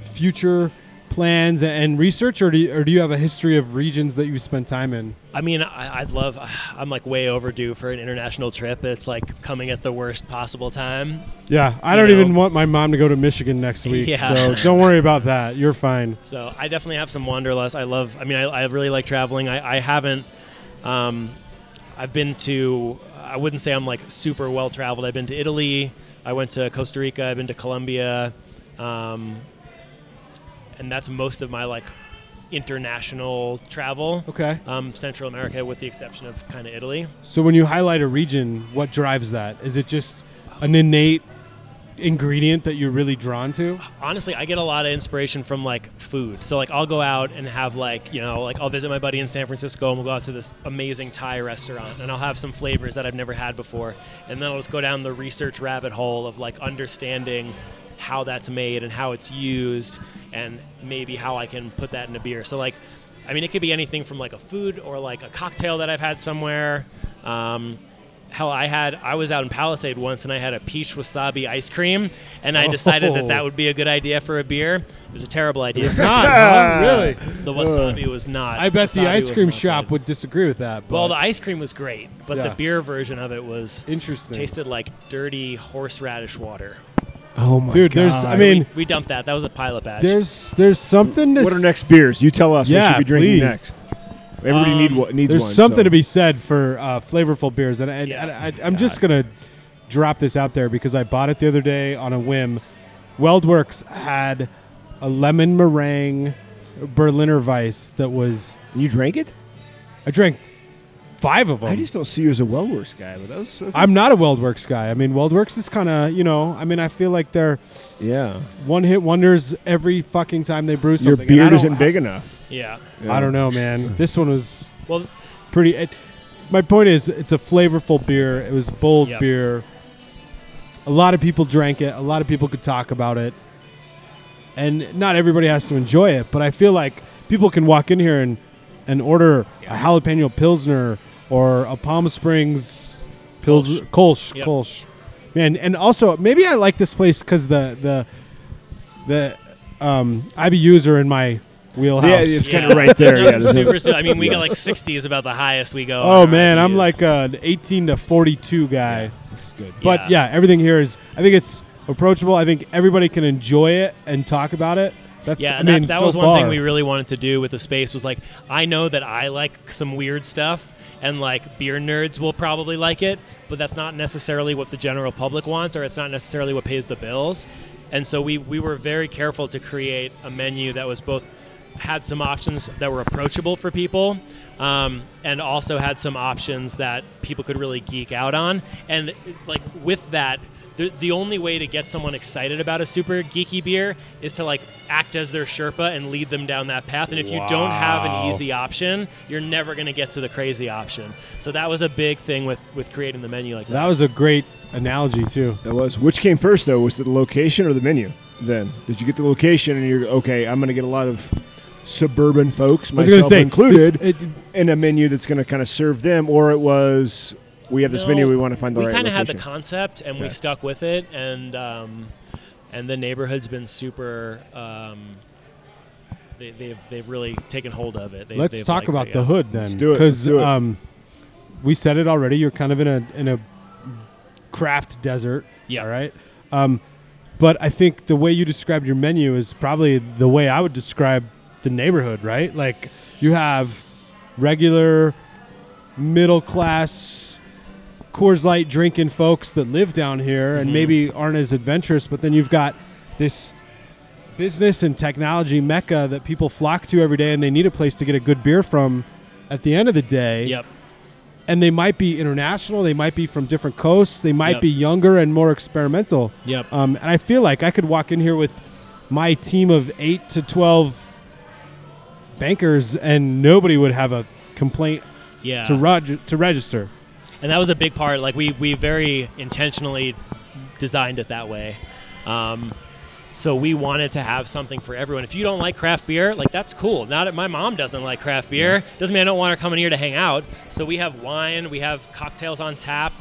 future plans and research, or do you, or do you have a history of regions that you've spent time in? I mean, I, I'd love, I'm like way overdue for an international trip. It's like coming at the worst possible time. Yeah, I you don't know. even want my mom to go to Michigan next week, yeah. so don't worry about that. You're fine. So I definitely have some wanderlust. I love, I mean, I, I really like traveling. I, I haven't, um, I've been to, I wouldn't say I'm like super well-traveled. I've been to Italy. I went to Costa Rica. I've been to Colombia. Um, And that's most of my like international travel. Okay. Um, Central America, with the exception of kind of Italy. So when you highlight a region, what drives that? Is it just an innate ingredient that you're really drawn to? Honestly, I get a lot of inspiration from like food. So like I'll go out and have like, you know, like I'll visit my buddy in San Francisco and we'll go out to this amazing Thai restaurant and I'll have some flavors that I've never had before. And then I'll just go down the research rabbit hole of like understanding how that's made and how it's used and maybe how I can put that in a beer. So like, I mean, it could be anything from like a food or like a cocktail that I've had somewhere. Um, hell, I had, I was out in Palisade once and I had a peach wasabi ice cream and I decided oh. that that would be a good idea for a beer. It was a terrible idea. Not, not really. The wasabi was not. I bet the ice cream shop good. would disagree with that. But well, the ice cream was great, but yeah. the beer version of it was interesting. Tasted like dirty horseradish water. Oh my Dude, God. There's, I mean, so we, we dumped that. That was a pilot batch. There's, there's something to. What are next beers? You tell us. Yeah, we should be drinking please. next. Everybody um, need what needs. There's one, something so. to be said for uh, flavorful beers, and I, yeah. I, I, I'm God. just gonna drop this out there because I bought it the other day on a whim. Weldworks had a lemon meringue Berliner Weiss that was. You drank it? I drank five of them. I just don't see you as a Weldworks guy, but those. Okay. I'm not a Weldworks guy. I mean, Weldworks is kind of, you know, I mean, I feel like they're yeah one-hit wonders every fucking time they brew something. Your beard isn't big I, enough. Yeah. yeah. I don't know, man. This one was well pretty. It, my point is, it's a flavorful beer. It was bold yep. beer. A lot of people drank it. A lot of people could talk about it. And not everybody has to enjoy it, but I feel like people can walk in here and, and order yeah. a jalapeno Pilsner or a Palm Springs Pils- Kolsch. Kolsch, yep. Kolsch. And, and also, maybe I like this place because the the the um, I B Us are in my wheelhouse. Yeah, it's yeah. kind of right there. yeah, super, super, I mean, we yes. got like sixty is about the highest we go. Oh, man, I B Us. I'm like an eighteen to forty-two guy. Yeah, this is good. But, yeah. yeah, everything here is, I think it's approachable. I think everybody can enjoy it and talk about it. That's, yeah, and I mean, that, that so was one far. thing we really wanted to do with the space was like, I know that I like some weird stuff and like beer nerds will probably like it, but that's not necessarily what the general public wants or it's not necessarily what pays the bills. And so we, we were very careful to create a menu that was both had some options that were approachable for people um, and also had some options that people could really geek out on. And like with that, the only way to get someone excited about a super geeky beer is to like act as their Sherpa and lead them down that path. And if wow. you don't have an easy option, you're never going to get to the crazy option. So that was a big thing with, with creating the menu like that. That was a great analogy too. That was. Which came first though? Was it the location or the menu then? Did you get the location and you're, okay, I'm going to get a lot of suburban folks, myself say, included, this, it, in a menu that's going to kind of serve them, or it was... We have this no, menu. We want to find the right location. We kind of had the concept, and yeah. we stuck with it, and um, and the neighborhood's been super. Um, they, they've they've really taken hold of it. They, Let's talk about it, the yeah. hood then, because um, we said it already. You're kind of in a in a craft desert. Yeah. All right. Um, but I think the way you described your menu is probably the way I would describe the neighborhood. Right. Like You have regular middle class Coors Light drinking folks that live down here mm-hmm. and maybe aren't as adventurous, but then you've got this business and technology mecca that people flock to every day, and they need a place to get a good beer from at the end of the day. Yep. And they might be international. They might be from different coasts. They might yep. be younger and more experimental. Yep. Um, and I feel like I could walk in here with my team of eight to twelve bankers and nobody would have a complaint yeah. to, rog- to register. And that was a big part. Like we, we very intentionally designed it that way. Um, So we wanted to have something for everyone. If you don't like craft beer, like that's cool. Not that my mom doesn't like craft beer. Doesn't mean I don't want her coming here to hang out. So we have wine. We have cocktails on tap.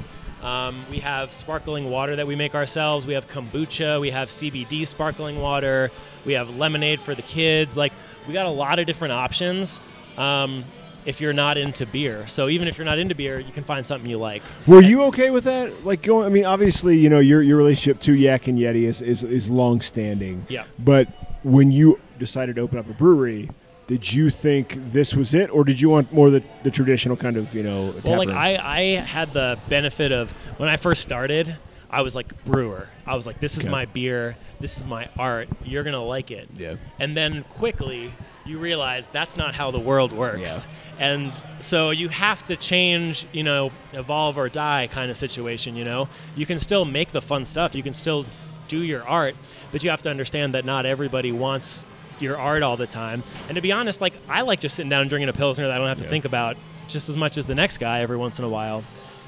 Um, we have sparkling water that we make ourselves. We have kombucha. We have C B D sparkling water. We have lemonade for the kids. Like we got a lot of different options. Um, if you're not into beer. So even if you're not into beer, you can find something you like. Were you okay with that? Like going, I mean, obviously, you know, your your relationship to Yak and Yeti is, is, is longstanding. Yeah. But when you decided to open up a brewery, did you think this was it? Or did you want more the, the traditional kind of, you know, tap Well, like room? I, I had the benefit of when I first started, I was like brewer. I was like, this is okay. my beer. This is my art. You're going to like it. Yeah. And then quickly you realize that's not how the world works. Yeah. And so you have to change, you know, evolve or die kind of situation, you know. You can still make the fun stuff. You can still do your art, but you have to understand that not everybody wants your art all the time. And to be honest, like, I like just sitting down and drinking a Pilsner that I don't have to yeah. think about just as much as the next guy every once in a while.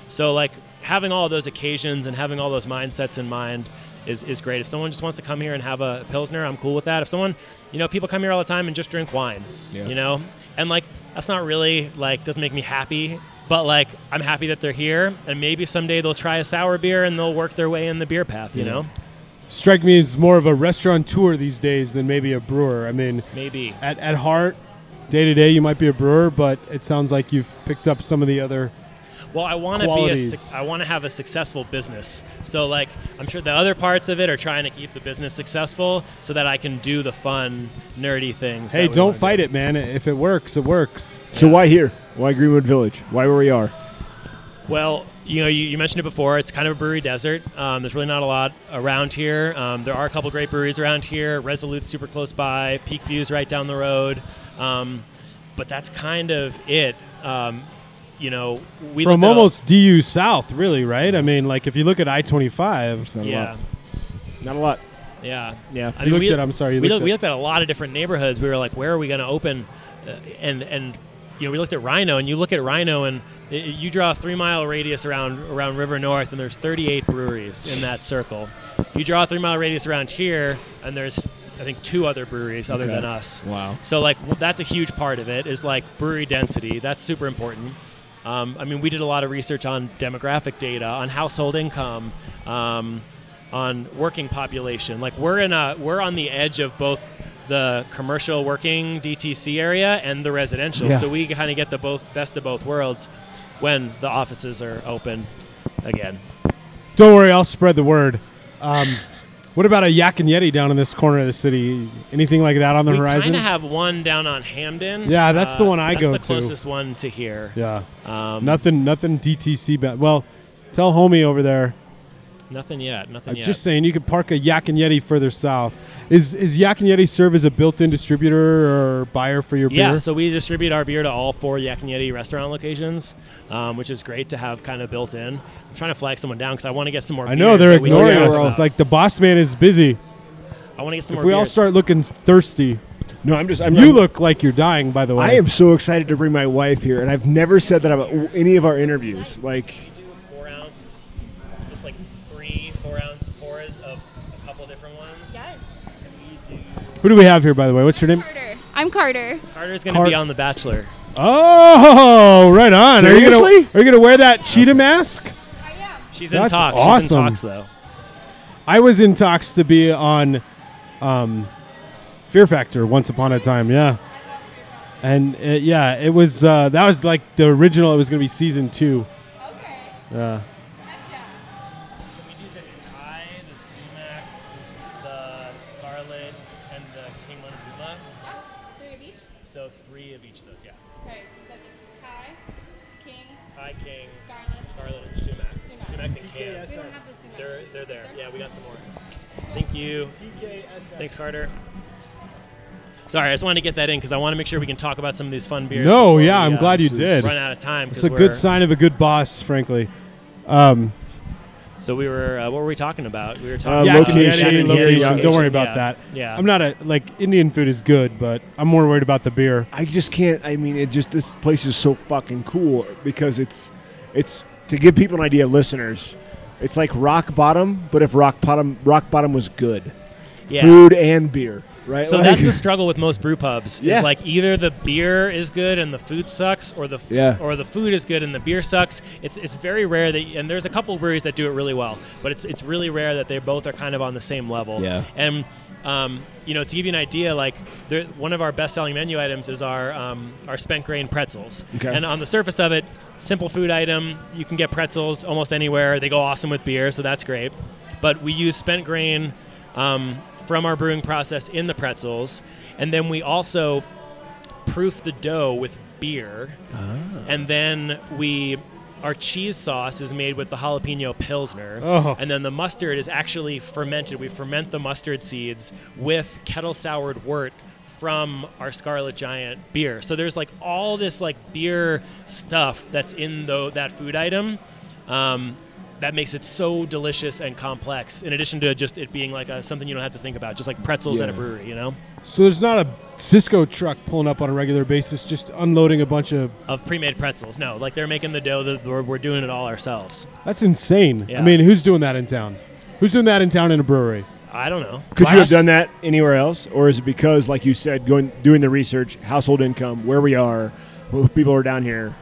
So, like, having all those occasions and having all those mindsets in mind is, is great. If someone just wants to come here and have a Pilsner, I'm cool with that. If someone, you know, people come here all the time and just drink wine, yeah. you know? And, like, that's not really, like, doesn't make me happy. But, like, I'm happy that they're here. And maybe someday they'll try a sour beer and they'll work their way in the beer path, you yeah. know? Strike me as more of a restaurateur these days than maybe a brewer. I mean, maybe at, at heart, day-to-day, you might be a brewer, but it sounds like you've picked up some of the other... Well, I want to be a su- I want to have a successful business. So, like, I'm sure the other parts of it are trying to keep the business successful so that I can do the fun, nerdy things. Hey, don't fight do. it, man. If it works, it works. Yeah. So why here? Why Greenwood Village? Why where we are? Well, you know, you, you mentioned it before. It's kind of a brewery desert. Um, there's really not a lot around here. Um, there are a couple great breweries around here. Resolute's super close by. Peak View's right down the road. Um, but that's kind of it. Um You know, we from almost D U south, really, right? I mean, like if you look at I twenty-five, yeah, not a lot. Yeah, yeah. I mean, looked we, at, I'm sorry, you we looked, looked at. we looked at a lot of different neighborhoods. We were like, where are we going to open? Uh, and and you know, we looked at Rhino, and you look at Rhino, and it, you draw a three mile radius around around River North, and there's thirty-eight breweries in that circle. You draw a three mile radius around here, and there's I think two other breweries other okay. than us. Wow. So like well, that's a huge part of it is like brewery density. That's super important. Um, I mean, we did a lot of research on demographic data, on household income, um, on working population. Like we're in a we're on the edge of both the commercial working D T C area and the residential. Yeah. So we kind of get the both best of both worlds when the offices are open again. Don't worry, I'll spread the word. Um, what about a Yak and Yeti down in this corner of the city? Anything like that on the we horizon? We kind of have one down on Hamden. Yeah, that's uh, the one I go to. That's the closest to. one to here. Yeah. Um, nothing nothing D T C. Ba- well, tell homie over there. Nothing yet. Nothing I'm yet. I'm just saying you could park a Yak and Yeti further south. Is is Yak and Yeti serve as a built-in distributor or buyer for your yeah, beer? Yeah, so we distribute our beer to all four Yak and Yeti restaurant locations, um, which is great to have kind of built in. I'm trying to flag someone down because I want to get some more beers. I know, they're ignoring us. It's like the boss man is busy. I want to get some if more beers. If we all start looking thirsty. No, I'm just. I'm, you I'm, look like you're dying, by the way. I am so excited to bring my wife here, and I've never said that about any of our interviews. Like... Who do we have here, by the way? What's your name? Carter. I'm Carter. Carter's going to Car- be on The Bachelor. Oh, right on. Seriously? Are you going to wear that cheetah mask? I am. She's That's in talks. Awesome. She's in talks, though. I was in talks to be on um, Fear Factor once upon a time, yeah. And, it, yeah, it was uh, that was like the original. It was going to be season two. Okay. Yeah. Uh, So three of each of those, yeah. Thai King, Scarlet, and Sumac. Sumac's in cans. They're, they're there. Yeah, we got some more. Thank you. Thanks, Carter. Sorry, I just wanted to get that in because I want to make sure we can talk about some of these fun beers. No, yeah, we, I'm uh, glad you did. Run out of time. It's a good sign of a good boss, frankly. Um, so we were, uh, what were we talking about? We were talking uh, about location. Location, location. Yeah, don't worry about yeah. that. Yeah, I'm not a like Indian food is good, but I'm more worried about the beer. I just can't. I mean, it just this place is so fucking cool because it's it's to give people an idea, listeners. It's like rock bottom, but if rock bottom rock bottom was good, yeah. food and beer. Right, so like, that's the struggle with most brew pubs. Yeah. It's like either the beer is good and the food sucks, or the f- yeah. or the food is good and the beer sucks. It's it's very rare that, and there's a couple of breweries that do it really well, but it's it's really rare that they both are kind of on the same level. Yeah. And um, you know, to give you an idea, like there, one of our best-selling menu items is our um, our spent grain pretzels, okay. and on the surface of it, simple food item. You can get pretzels almost anywhere. They go awesome with beer, so that's great. But we use spent grain. Um, from our brewing process in the pretzels, and then we also proof the dough with beer, ah. and then we our cheese sauce is made with the jalapeno pilsner, oh. and then the mustard is actually fermented. We ferment the mustard seeds with kettle-soured wort from our Scarlet Giant beer. So there's like all this like beer stuff that's in the, that food item. Um, That makes it so delicious and complex. In addition to just it being like a, something you don't have to think about, just like pretzels yeah. at a brewery, you know. So there's not a Cisco truck pulling up on a regular basis, just unloading a bunch of of pre-made pretzels. No, like they're making the dough. That we're, we're doing it all ourselves. That's insane. Yeah. I mean, who's doing that in town? Who's doing that in town in a brewery? I don't know. Could Glass? you have done that anywhere else, or is it because, like you said, going doing the research, household income, where we are, who people are down here?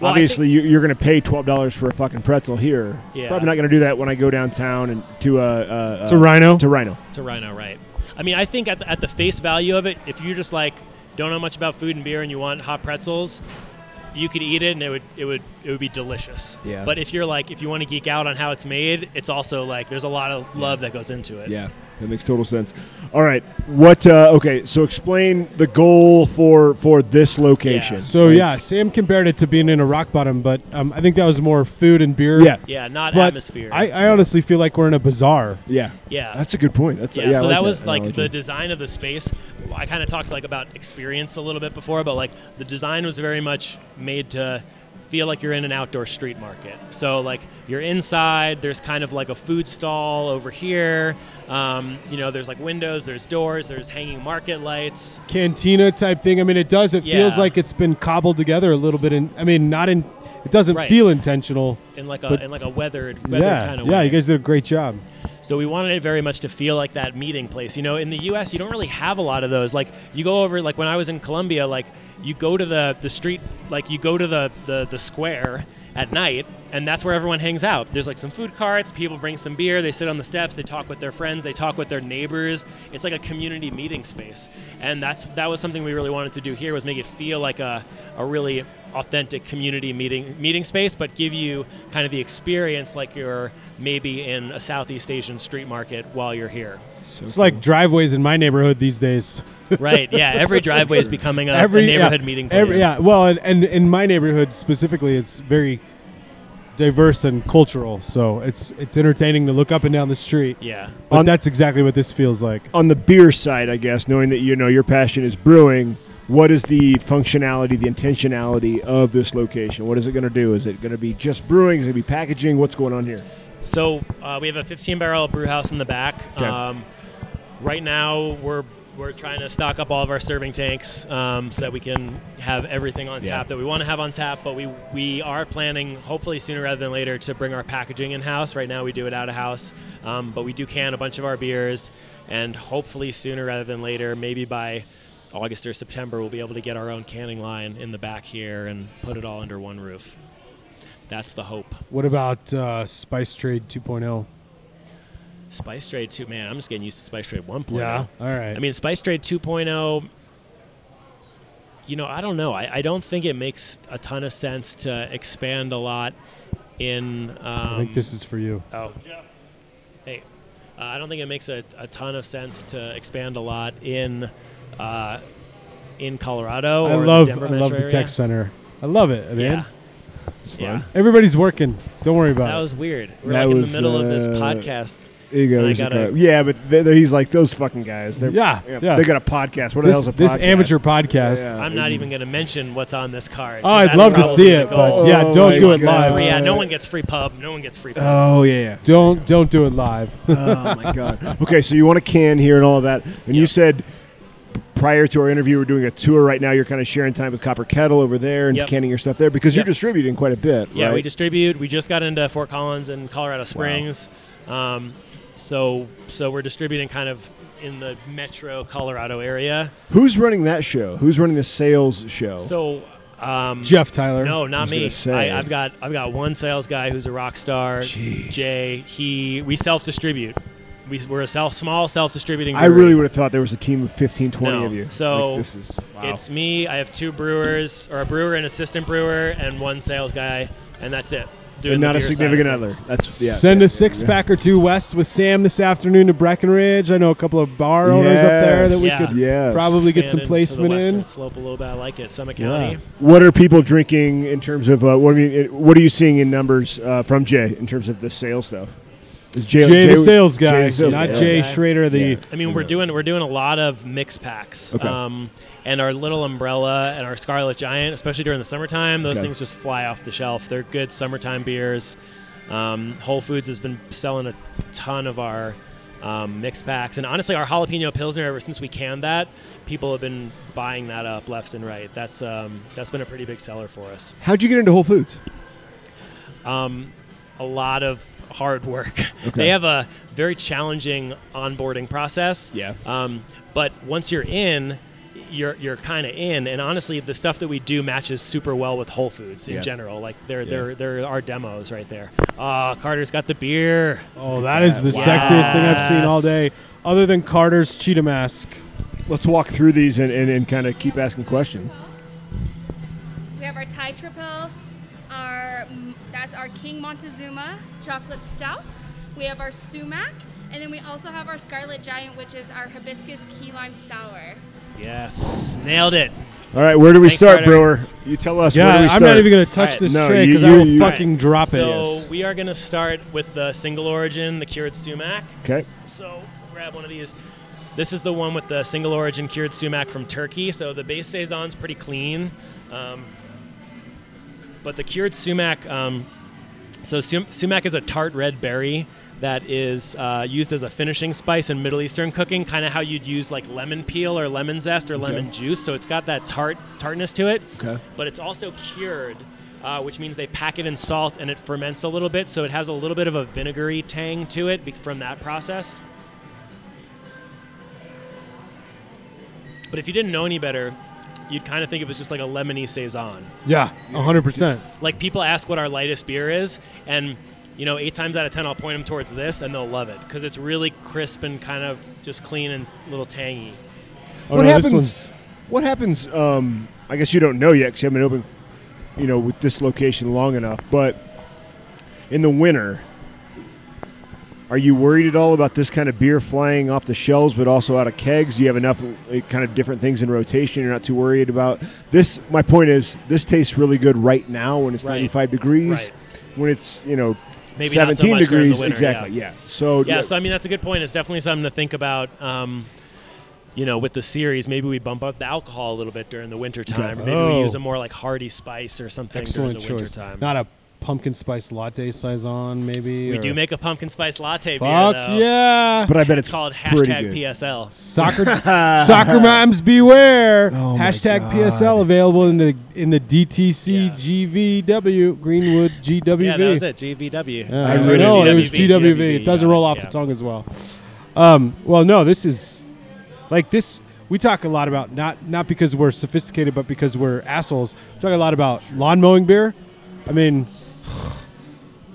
Well, obviously, you, you're going to pay twelve dollars for a fucking pretzel here. Yeah. Probably not going to do that when I go downtown and to uh, uh, to uh, Rhino. To Rhino. To Rhino, right. I mean, I think at the, at the face value of it, if you just like don't know much about food and beer and you want hot pretzels, you could eat it and it would it would it would be delicious. Yeah. But if you're like if you want to geek out on how it's made, it's also like there's a lot of love yeah. that goes into it. Yeah. That makes total sense. All right. What? Uh, okay. So explain the goal for, for this location. Yeah. So, right? yeah, Sam compared it to being in a rock bottom, but um, I think that was more food and beer. Yeah. Yeah, not but atmosphere. I, I honestly feel like we're in a bazaar. Yeah. Yeah. That's a good point. That's yeah. A, yeah so like that was that. like the design of the space. I kind of talked like about experience a little bit before, but like the design was very much made to feel like you're in an outdoor street market. So like you're inside, there's kind of like a food stall over here. Um, you know, there's like windows, there's doors, there's hanging market lights. Cantina type thing. I mean, it does, it yeah. feels like it's been cobbled together a little bit. In, I mean, not in, it doesn't right. feel intentional. In like a in like a weathered, weathered yeah, kind of way. Yeah, you guys did a great job. So we wanted it very much to feel like that meeting place. You know, in the U S, you don't really have a lot of those. Like, you go over, like when I was in Colombia, like you go to the, the street, like you go to the, the, the square at night, and that's where everyone hangs out. There's like some food carts, people bring some beer, they sit on the steps, they talk with their friends, they talk with their neighbors. It's like a community meeting space. And that's that was something we really wanted to do here, was make it feel like a, a really authentic community meeting meeting space, but give you kind of the experience like you're maybe in a Southeast Asian street market while you're here. So it's cool. Like driveways in my neighborhood these days. Right, yeah. Every driveway is becoming a, every, a neighborhood yeah, meeting place. Every, yeah, well, and, and in my neighborhood specifically, it's very diverse and cultural, so it's it's entertaining to look up and down the street. Yeah. But on, that's exactly what this feels like. On the beer side, I guess, knowing that you know your passion is brewing, what is the functionality, the intentionality of this location? What is it going to do? Is it going to be just brewing? Is it going to be packaging? What's going on here? So uh, we have a fifteen-barrel brew house in the back. Okay. Um, right now, we're we're trying to stock up all of our serving tanks um, so that we can have everything on yeah. tap that we want to have on tap. But we, we are planning, hopefully sooner rather than later, to bring our packaging in-house. Right now, we do it out of house. Um, but we do can a bunch of our beers. And hopefully sooner rather than later, maybe by August or September, we'll be able to get our own canning line in the back here and put it all under one roof. That's the hope. What about uh, Spice Trade two point oh? Spice Trade two, man, I'm just getting used to Spice Trade one point oh. Yeah, all right. I mean, Spice Trade two point oh, you know, I don't know. I, I don't think it makes a ton of sense to expand a lot in... Um, I think this is for you. Oh. Yeah. Hey, uh, I don't think it makes a, a ton of sense to expand a lot in... Uh, in Colorado, I or love, the Denver I love the area. Tech center. I love it. I mean, yeah. It's fun. Yeah. Everybody's working. Don't worry about that it. That was weird. We're that like was, in the middle uh, of this podcast. Ego, gotta, yeah, but they, he's like, those fucking guys. They're, yeah, yeah. They got a podcast. What the hell's a podcast? This amateur podcast. Yeah, yeah. I'm not even going to mention what's on this card. Oh, I'd love to see it, but yeah, don't do it live. Yeah, no one gets free pub. No one gets free pub. Oh, yeah, yeah. Don't, don't do it live. Oh, my God. Okay, so you want a can here and all of that. And yep. you said prior to our interview, we're doing a tour right now. You're kind of sharing time with Copper Kettle over there and yep. canning your stuff there because yep. you're distributing quite a bit, yeah, right? We distribute. We just got into Fort Collins and Colorado Springs. Wow. Um, So so we're distributing kind of in the metro Colorado area. Who's running that show? Who's running the sales show? So um, Jeff Tyler. No, not me. I, I've got I've got one sales guy who's a rock star. Jeez. Jay. He we self-distribute. We, we're a self small self-distributing brewery. I really would have thought there was a team of fifteen, twenty no. of you. So like, this is, wow. It's me. I have two brewers, or a brewer, an assistant brewer, and one sales guy, and that's it. And not a significant other. That's yeah, Send yeah, a six-pack yeah. or two west with Sam this afternoon to Breckenridge. I know a couple of bar owners yes. up there that we yeah. could yes. probably Stand get some placement the in. Slope a little bit. I like it. Summit County. Yeah. What are people drinking in terms of uh, what, are you, what are you seeing in numbers uh, from Jay in terms of the sales stuff? Is Jay, Jay, Jay the sales guy, Jay the sales not sales Jay guy. Schrader. The yeah. I mean, we're doing we're doing a lot of mix packs, okay. um, and our little umbrella and our Scarlet Giant, especially during the summertime, those okay. things just fly off the shelf. They're good summertime beers. Um, Whole Foods has been selling a ton of our um, mix packs, and honestly, our jalapeno pilsner. Ever since we canned that, people have been buying that up left and right. That's um, that's been a pretty big seller for us. How'd you get into Whole Foods? Um, a lot of hard work. Okay. They have a very challenging onboarding process. Yeah. Um, but once you're in, you're you're kind of in. And honestly, the stuff that we do matches super well with Whole Foods in yeah. general. Like there yeah. there there are demos right there. Uh, Carter's got the beer. Oh, that yeah. is the wow. sexiest thing I've seen all day, other than Carter's cheetah mask. Let's walk through these and and, and kind of keep asking questions. We have our Thai triple. Our, that's our King Montezuma chocolate stout. We have our sumac, and then we also have our Scarlet Giant, which is our hibiscus key lime sour. Yes, nailed it. All right, where do we Thanks, start, Carter. Brewer? You tell us yeah, where do we start. I'm not even going to touch right. this no, tray because I will you, fucking right. drop so it. So yes. we are going to start with the single origin, the cured sumac. Okay. So grab one of these. This is the one with the single origin cured sumac from Turkey. So the base saison's pretty clean. Um, But the cured sumac, um, so sum- sumac is a tart red berry that is uh, used as a finishing spice in Middle Eastern cooking, kind of how you'd use like lemon peel or lemon zest or lemon okay. juice. So it's got that tart tartness to it, okay. but it's also cured, uh, which means they pack it in salt and it ferments a little bit. So it has a little bit of a vinegary tang to it be- from that process. But if you didn't know any better, you'd kind of think it was just like a lemony saison. Yeah, one hundred percent. Like people ask what our lightest beer is, and you know, eight times out of ten, I'll point them towards this, and they'll love it because it's really crisp and kind of just clean and a little tangy. Oh, what no, happens? What happens? Um, I guess you don't know yet because you haven't been open, you know, with this location long enough. But in the winter, are you worried at all about this kind of beer flying off the shelves but also out of kegs? Do you have enough uh, kind of different things in rotation you're not too worried about? This, my point is, this tastes really good right now when it's right. ninety-five degrees. Right. When it's, you know, maybe seventeen not so much degrees. Winter, exactly, yeah. yeah. So yeah, yeah, so I mean, that's a good point. It's definitely something to think about. Um, you know, with the series, maybe we bump up the alcohol a little bit during the wintertime. Yeah. Maybe oh. we use a more like hearty spice or something Excellent during the wintertime. Not a pumpkin spice latte saison, maybe. We or? do make a pumpkin spice latte Fuck beer, though. yeah. But I bet it's, it's called hashtag P S L. Soccer, soccer moms beware. Oh hashtag P S L available in the in the D T C yeah. G V W, Greenwood G W V. Yeah, that was it, G V W. Yeah, I really know, it was G W V. G W V. It doesn't roll off yeah. the tongue as well. Um, well, no, this is, like this, we talk a lot about, not, not because we're sophisticated, but because we're assholes. We talk a lot about lawn mowing beer. I mean...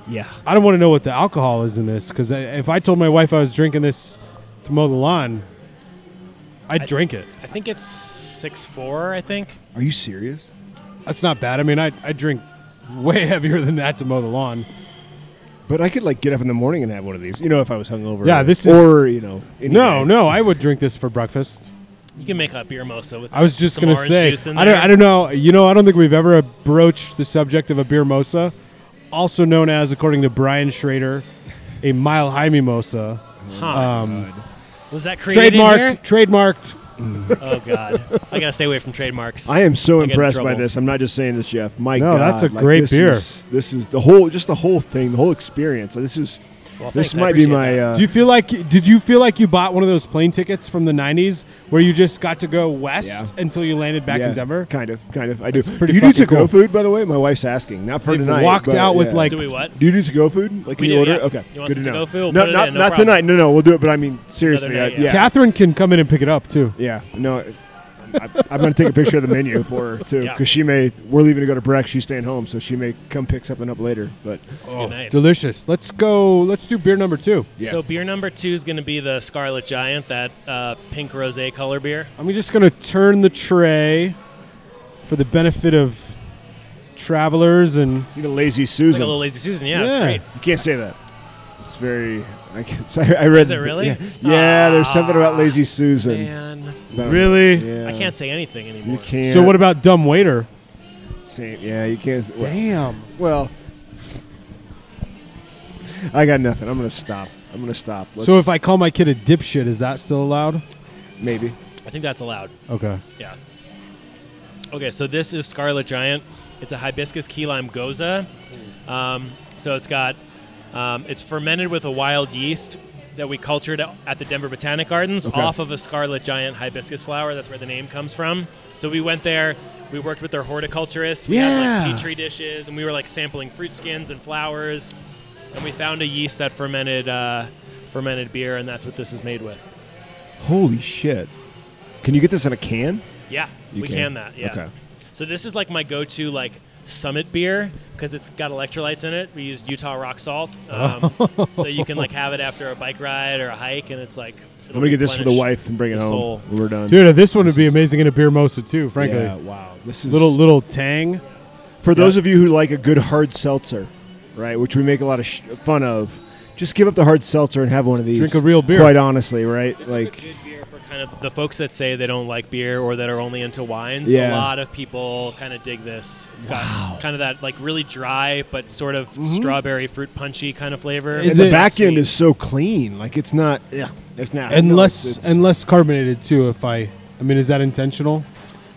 Yeah, I don't want to know what the alcohol is in this because if I told my wife I was drinking this to mow the lawn, I'd I drink th- it. I think it's six four, I think. Are you serious? That's not bad. I mean, I I drink way heavier than that to mow the lawn. But I could like get up in the morning and have one of these, you know, if I was hungover. Yeah, this or, is or you know. Anyway. No, no, I would drink this for breakfast. You can make a beer mosa with. I was just gonna say. I don't. I don't know. You know, I don't think we've ever broached the subject of a beer mosa, also known as, according to Brian Schrader, a Mile High Mimosa. Huh. Um, was that created trademarked? Here? Trademarked. Oh God! I gotta stay away from trademarks. I am so I impressed by this. I'm not just saying this, Jeff. My no, God, that's a like great this beer. Is, this is the whole, just the whole thing, the whole experience. This is. Well, this thanks, might be my. Uh, Do you feel like? Did you feel like you bought one of those plane tickets from the nineties where you just got to go west yeah. until you landed back yeah, in Denver? Kind of, kind of. I do. Do you do to go food, by the way? My wife's asking. Not for They've tonight. Walked out yeah. with like. Do we what? Do you do to go food? Like, we can you order? Yeah. Okay. You want Good some to go food? We'll no, not, in, no not tonight. No, no, we'll do it. But I mean, seriously, day, I, yeah. yeah. Catherine can come in and pick it up too. Yeah. No. I, I'm going to take a picture of the menu for her, too, because yeah. she may, we're leaving to go to Breck. She's staying home, so she may come pick something up later. But oh, delicious. Let's go. Let's do beer number two. Yeah. So beer number two is going to be the Scarlet Giant, that uh, pink rosé color beer. I'm just going to turn the tray for the benefit of travelers and... You know, Lazy Susan. Like a little Lazy Susan, yeah, yeah. That's great. You can't say that. It's very... I, so I, I read. Is it really? Yeah, yeah uh, there's something about Lazy Susan. Man. About really? Yeah. I can't say anything anymore. You can't. So what about Dumb Waiter? Same. Yeah, you can't. Well, damn. Well, I got nothing. I'm gonna stop. I'm gonna stop. Let's so if I call my kid a dipshit, is that still allowed? Maybe. I think that's allowed. Okay. Yeah. Okay, so this is Scarlet Giant. It's a hibiscus key lime goza. Um, so it's got. Um, it's fermented with a wild yeast that we cultured at the Denver Botanic Gardens okay. off of a Scarlet Giant hibiscus flower. That's where the name comes from. So we went there. We worked with their horticulturists. We yeah. had like petri dishes, and we were like sampling fruit skins and flowers. And we found a yeast that fermented uh, fermented beer, and that's what this is made with. Holy shit. Can you get this in a can? Yeah, you we can. can that. Yeah. Okay. So this is like my go-to like... Summit beer because it's got electrolytes in it. We use Utah rock salt, um, so you can like have it after a bike ride or a hike, and it's like. I'm gonna get this for the wife and bring it home. Soul. We're done, dude. This one would be amazing in a beer mosa too. Frankly, yeah, wow, this is little little tang. For yeah. those of you who like a good hard seltzer, right, which we make a lot of sh- fun of, just give up the hard seltzer and have one of these. Drink a real beer. Quite honestly, right? This like is a good beer for kind of the folks that say they don't like beer or that are only into wines. Yeah. A lot of people kind of dig this. It's wow. got kind of that like really dry but sort of mm-hmm. strawberry fruit punchy kind of flavor. Is and it, the back end is so clean. Like it's not yeah, it's not unless no, it's, it's, and less carbonated too if I I mean is that intentional?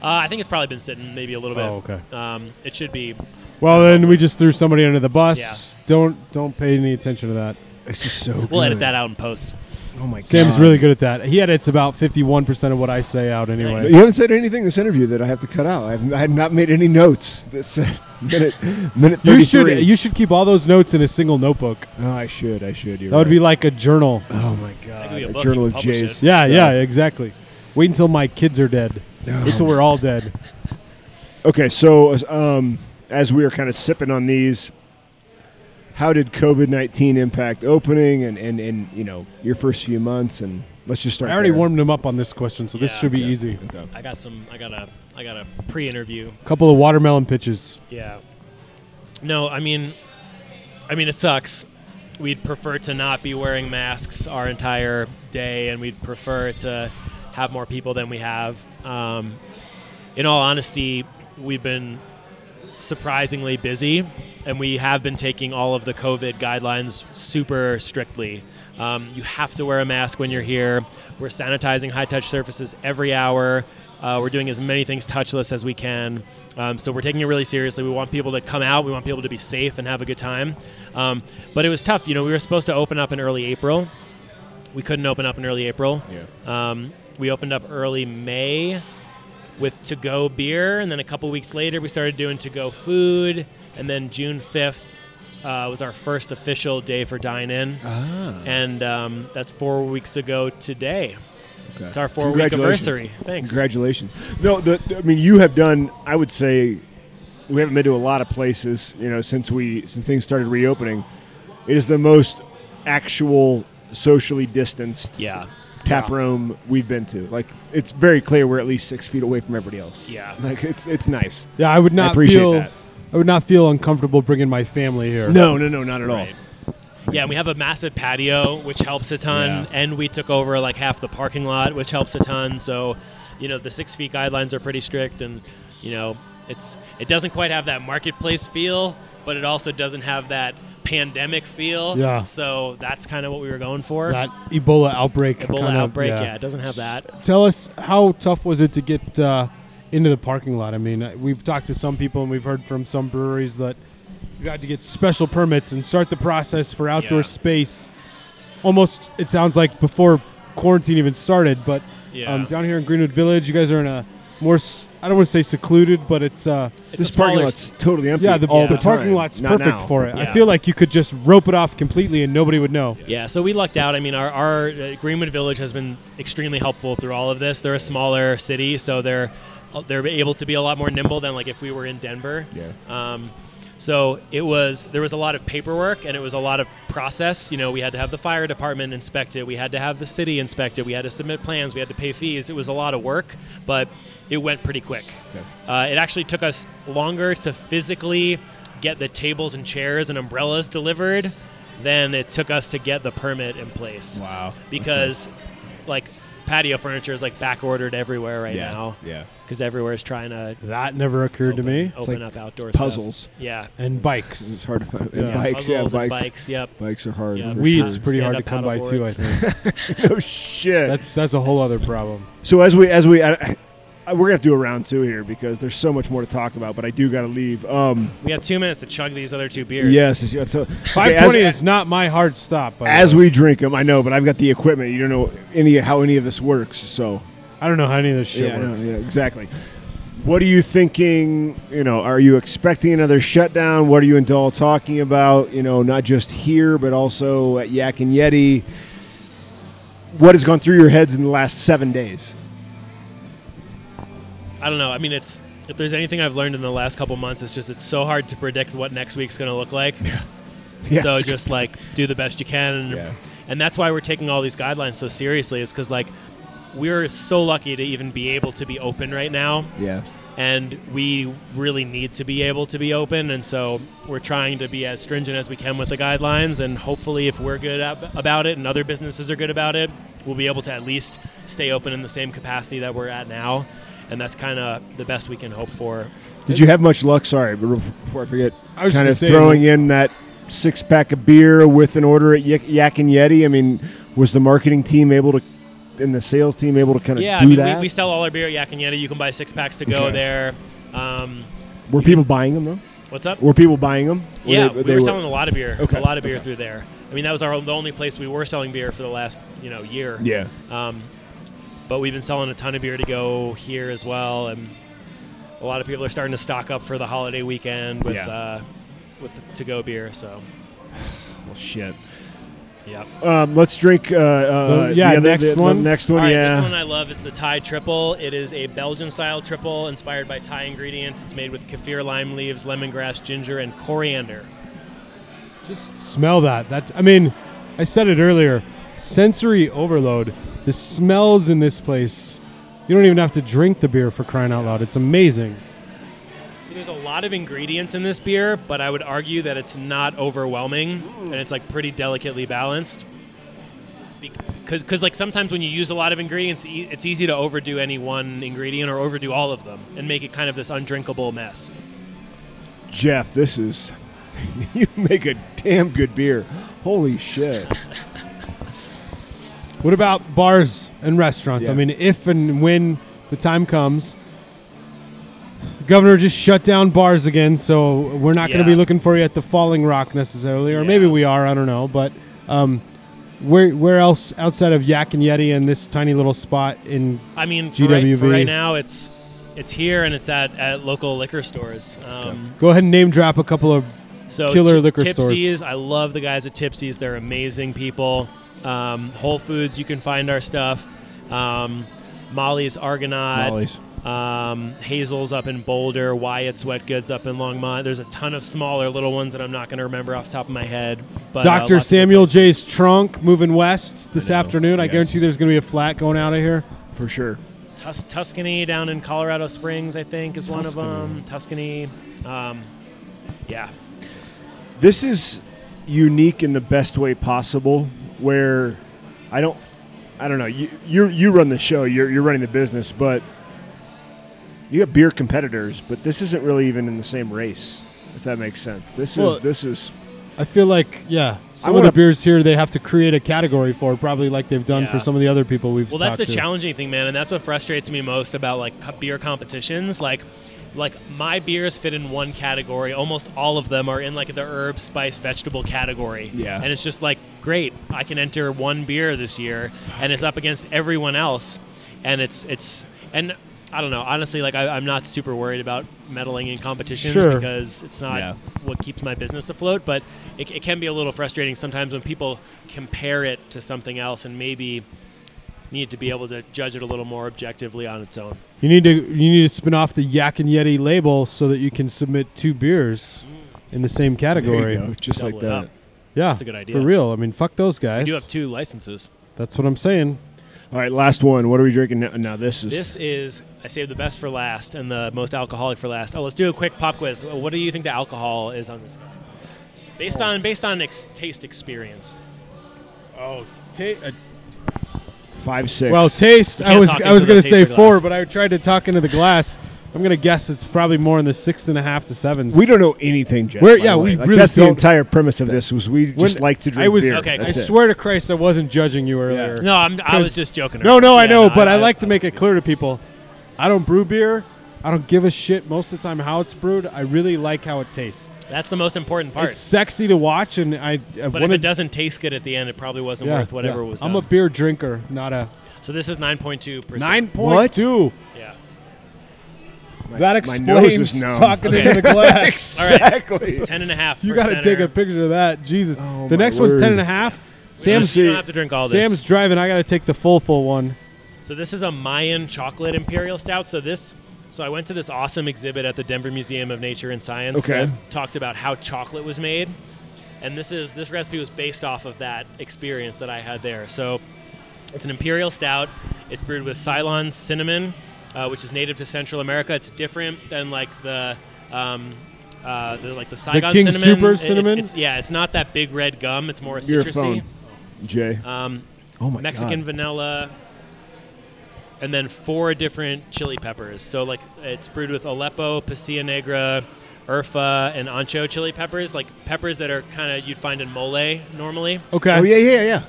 Uh, I think it's probably been sitting maybe a little bit. Oh, okay. Um, it should be. Well, then we just threw somebody under the bus. Yeah. Don't don't pay any attention to that. It's just so good. We'll edit that out in post. Oh, my God. Sam's really good at that. He edits about fifty-one percent of what I say out anyway. Nice. You haven't said anything in this interview that I have to cut out. I have, I have not made any notes. That's uh, minute, minute thirty-three. You should, you should keep all those notes in a single notebook. Oh, I should. I should. You're that right. would be like a journal. Oh, my God. A, a journal of Jay's. Yeah, yeah, exactly. Wait until my kids are dead. No. Wait until we're all dead. Okay, so um, as we were kind of sipping on these... How did COVID nineteen impact opening and, and, and, you know, your first few months? And let's just start. I already there. warmed them up on this question, so yeah, this should be okay. easy. Okay. I got some. I got a. I got a pre-interview. Couple of watermelon pitches. Yeah. No, I mean, I mean it sucks. We'd prefer to not be wearing masks our entire day, and we'd prefer to have more people than we have. Um, in all honesty, we've been surprisingly busy. And we have been taking all of the COVID guidelines super strictly. Um, you have to wear a mask when you're here. We're sanitizing high-touch surfaces every hour. Uh, we're doing as many things touchless as we can. Um, so we're taking it really seriously. We want people to come out. We want people to be safe and have a good time. Um, but it was tough. You know, we were supposed to open up in early April. We couldn't open up in early April. Yeah. Um, we opened up early May with to-go beer. And then a couple weeks later, we started doing to-go food. And then June fifth uh, was our first official day for dine-in. Ah. And um, that's four weeks ago today. Okay. It's our four-week anniversary. Thanks. Congratulations. No, the, I mean, you have done, I would say, we haven't been to a lot of places, you know, since we since things started reopening. It is the most actual socially distanced yeah. tap yeah. room we've been to. Like, it's very clear we're at least six feet away from everybody else. Yeah. Like, it's it's nice. Yeah, I would not I appreciate feel... that. I would not feel uncomfortable bringing my family here. No, no, no, not at right. all. Yeah, and we have a massive patio, which helps a ton. Yeah. And we took over like half the parking lot, which helps a ton. So, you know, the six feet guidelines are pretty strict, and, you know, it's it doesn't quite have that marketplace feel, but it also doesn't have that pandemic feel. Yeah. So that's kind of what we were going for. That Ebola outbreak. Ebola kind outbreak, of, yeah. yeah. It doesn't have that. Tell us, how tough was it to get uh, into the parking lot? I mean, we've talked to some people and we've heard from some breweries that you had to get special permits and start the process for outdoor yeah. space. Almost, it sounds like, before quarantine even started. But yeah. um, down here in Greenwood Village, you guys are in a more... S- I don't want to say secluded, but it's uh, it's this parking lot's totally empty. Yeah, the, all yeah. the parking lot's Not perfect now. for it. Yeah. I feel like you could just rope it off completely and nobody would know. Yeah, so we lucked out. I mean, our, our uh, Greenwood Village has been extremely helpful through all of this. They're a smaller city, so they're they're able to be a lot more nimble than like if we were in Denver. Yeah. Um, so it was there was a lot of paperwork and it was a lot of process. You know, we had to have the fire department inspect it. We had to have the city inspect it. We had to submit plans. We had to pay fees. It was a lot of work, but it went pretty quick. Okay. Uh, it actually took us longer to physically get the tables and chairs and umbrellas delivered than it took us to get the permit in place. Wow. Because, okay. like, patio furniture is, like, back-ordered everywhere right yeah. now. Yeah. Because everywhere is trying to... That never occurred open, to me. Open like up outdoor puzzles. Stuff. Yeah. And bikes. It's hard to find. Yeah. And bikes, yeah. Bikes. And bikes, yep. Bikes are hard. Yep. Weed's sure. pretty Stand hard to come by, boards. too, I think. Oh, shit. That's that's a whole other problem. So as we... as we I, I, We're going to have to do a round two here because there's so much more to talk about, but I do got to leave. Um, we have two minutes to chug these other two beers. Yes. It's, it's, uh, five twenty okay, as, is not my hard stop. By as we drink them, I know, but I've got the equipment. You don't know any how any of this works, so. I don't know how any of this shit yeah, works. No, yeah, exactly. What are you thinking? You know, are you expecting another shutdown? What are you and Dol talking about? You know, not just here, but also at Yak and Yeti. What has gone through your heads in the last seven days? I don't know. I mean, it's if there's anything I've learned in the last couple months, it's just it's so hard to predict what next week's going to look like. Yeah. Yeah, so just, like, do the best you can. And, yeah. and that's why we're taking all these guidelines so seriously is because, like, we're so lucky to even be able to be open right now. Yeah. And we really need to be able to be open. And so we're trying to be as stringent as we can with the guidelines. And hopefully if we're good ab- about it and other businesses are good about it, we'll be able to at least stay open in the same capacity that we're at now. And that's kind of the best we can hope for. Did you have much luck? Sorry, before I forget, I was kind of throwing in that six-pack of beer with an order at Yak and Yeti. I mean, was the marketing team able to and the sales team able to kind of yeah, do I mean, that? Yeah, we, we sell all our beer at Yak and Yeti. You can buy six-packs to go okay. there. Um, were people can, buying them, though? What's up? Were people buying them? Were yeah, they, we they were, were selling a lot of beer, okay. a lot of beer okay. through there. I mean, that was our the only place we were selling beer for the last you know year. Yeah. Um, But we've been selling a ton of beer to go here as well, and a lot of people are starting to stock up for the holiday weekend with yeah. uh, with to-go beer. So, well, shit. Yeah. Um, let's drink. Uh, uh, the, yeah, the next other, the, one. The next one. All right, yeah. This one I love. It's the Thai Triple. It is a Belgian-style triple inspired by Thai ingredients. It's made with kaffir lime leaves, lemongrass, ginger, and coriander. Just smell that. That I mean, I said it earlier. Sensory overload. The smells in this place, you don't even have to drink the beer for crying out loud. It's amazing. So there's a lot of ingredients in this beer, but I would argue that it's not overwhelming, and it's like pretty delicately balanced. Because because like sometimes when you use a lot of ingredients, it's easy to overdo any one ingredient or overdo all of them and make it kind of this undrinkable mess. Jeff, this is, you make a damn good beer. Holy shit. What about bars and restaurants? Yeah. I mean, if and when the time comes, the governor just shut down bars again, so we're not yeah. going to be looking for you at the Falling Rock necessarily, or yeah. maybe we are, I don't know. But um, where where else outside of Yak and Yeti and this tiny little spot in I mean, for G W V? Right, for right now, it's it's here and it's at, at local liquor stores. Um, okay. Go ahead and name drop a couple of so killer t- liquor Tipsy's, stores. Tipsy's, I love the guys at Tipsy's. They're amazing people. Um, Whole Foods, you can find our stuff. Um, Molly's Argonaut, Molly's. Um, Hazel's up in Boulder, Wyatt's Wet Goods up in Longmont. There's a ton of smaller little ones that I'm not going to remember off the top of my head. But, Doctor Uh, Samuel J's trunk moving west this I afternoon. Yes. I guarantee there's going to be a flat going out of here for sure. Tus- Tuscany down in Colorado Springs, I think, is Tuscany. one of them. Tuscany, um, yeah. This is unique in the best way possible. Where I don't, I don't know. You you you run the show. You're you're running the business, but you have beer competitors. But this isn't really even in the same race, if that makes sense. This well, is this is. I feel like yeah. Some wanna, of the beers here, they have to create a category for, probably like they've done yeah. for some of the other people we've. Well, that's the to. challenging thing, man, and that's what frustrates me most about like beer competitions, like. Like, my beers fit in one category. Almost all of them are in, like, the herb, spice, vegetable category. Yeah. And it's just like, great, I can enter one beer this year, and it's up against everyone else. And it's, it's and I don't know. Honestly, like, I, I'm not super worried about meddling in competitions sure. because it's not yeah. what keeps my business afloat. But it, it can be a little frustrating sometimes when people compare it to something else and maybe need to be able to judge it a little more objectively on its own. You need to you need to spin off the Yak and Yeti label so that you can submit two beers in the same category. There you go. Just Double like that. Yeah. That's a good idea. For real. I mean, fuck those guys. You have two licenses. That's what I'm saying. All right, last one. What are we drinking now? Now this is This is I saved the best for last and the most alcoholic for last. Oh, let's do a quick pop quiz. What do you think the alcohol is on this guy? Based oh. on based on ex- taste experience. Oh, taste uh, Five, six. Well, taste, I was I was going to say four, glass. But I tried to talk into the glass. I'm going to guess it's probably more in the six and a half to sevens. We don't know anything, Jeff. We're, yeah, we like, really That's don't. The entire premise of this was we just when, like to drink I was, beer. Okay, I it. swear to Christ I wasn't judging you earlier. Yeah. No, I'm, I was just joking. Around. No, no, I yeah, know, no, but I, I like I, to I make it clear to people. I don't brew beer. I don't give a shit most of the time how it's brewed. I really like how it tastes. That's the most important part. It's sexy to watch, and I. I but if it doesn't taste good at the end, it probably wasn't yeah, worth whatever yeah. was. Done. I'm a beer drinker, not a. So this is nine point two percent. Nine point two. Yeah. My, that explains my nose is numb. Talking okay. into the glass. Exactly. Right. Ten and a half. You got to take a picture of that, Jesus. Oh, the next word. one's ten and a half. Sam's. You don't have to drink all this. Sam's driving. I got to take the full full one. So this is a Mayan chocolate imperial stout. So this. So I went to this awesome exhibit at the Denver Museum of Nature and Science okay. that talked about how chocolate was made. And this is this recipe was based off of that experience that I had there. So it's an imperial stout. It's brewed with Ceylon cinnamon, uh, which is native to Central America. It's different than like the um, uh, the like the Saigon the King cinnamon. Super cinnamon? It's, it's, yeah, it's not that big red gum. It's more Your citrusy. Phone. Jay. Um, oh my Mexican God. vanilla. And then four different chili peppers. So like it's brewed with Aleppo, Pasilla Negra, Urfa, and Ancho chili peppers, like peppers that are kind of you'd find in mole normally. Okay. Oh yeah, yeah, yeah.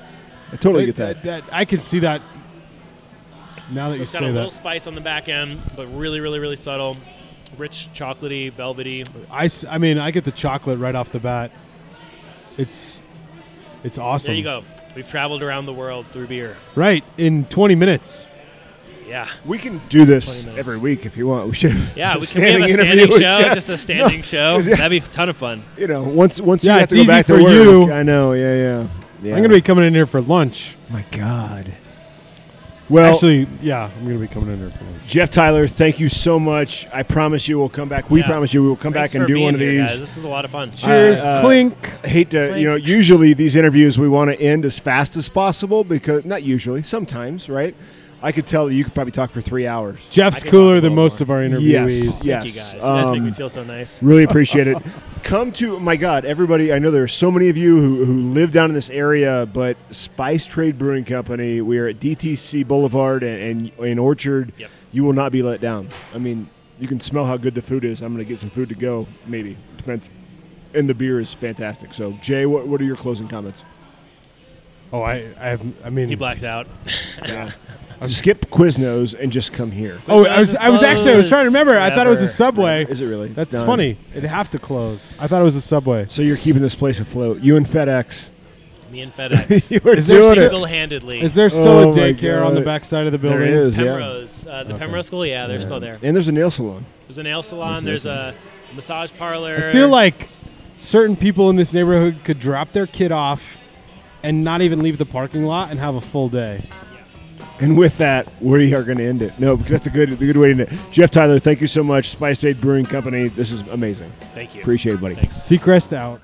I totally it, get that. that. That I can see that. Now that so you say that. It's got a little spice on the back end, but really, really, really subtle, rich, chocolatey, velvety. I, I mean, I get the chocolate right off the bat. It's it's awesome. There you go. We've traveled around the world through beer. Right in twenty minutes. Yeah, we can do this every week if you want. We should. Yeah, we can have a standing show, just a standing no, show. Yeah. That'd be a ton of fun. You know, once once yeah, you have to go back to work. You. I know. Yeah, yeah, yeah. I'm gonna be coming in here for lunch. My God. Well, actually, yeah, I'm gonna be coming in here for lunch. Jeff Tyler, thank you so much. I promise you, we'll come back. We yeah. promise you, we'll come Thanks back and do one of here, these. Guys. This is a lot of fun. Cheers, uh, clink. Uh, hate to, clink. You know, usually these interviews we want to end as fast as possible because not usually, sometimes, right? I could tell you could probably talk for three hours. Jeff's cooler than most more. of our interviewees. Yes, yes. Thank you guys. You guys um, make me feel so nice. Really appreciate it. Come to, my God, everybody, I know there are so many of you who, who live down in this area, but Spice Trade Brewing Company, we are at D T C Boulevard and, and, and Orchard. Yep. You will not be let down. I mean, you can smell how good the food is. I'm going to get some food to go, maybe. Depends. And the beer is fantastic. So, Jay, what, what are your closing comments? Oh, I, I have, I mean. He blacked out. Yeah. Skip Quiznos and just come here. Quiznos oh, I was I was actually I was trying to remember. Never. I thought it was a Subway. No. Is it really? That's funny. It'd have to close. I thought it was a Subway. So you're keeping this place afloat. You and FedEx. Me and FedEx. You were doing it single-handedly. Is there still oh a daycare on the back side of the building? There is. Pemrose. Yeah. Uh, the okay. Pemrose School. Yeah, they're yeah. still there. And there's a nail salon. There's a nail salon. There's, there's, there's a, a massage parlor. I feel like certain people in this neighborhood could drop their kid off and not even leave the parking lot and have a full day. And with that, we are going to end it. No, because that's a good, a good way to end it. Jeff Tyler, thank you so much. Spice Trade Brewing Company, this is amazing. Thank you. Appreciate it, buddy. Thanks. Seacrest out.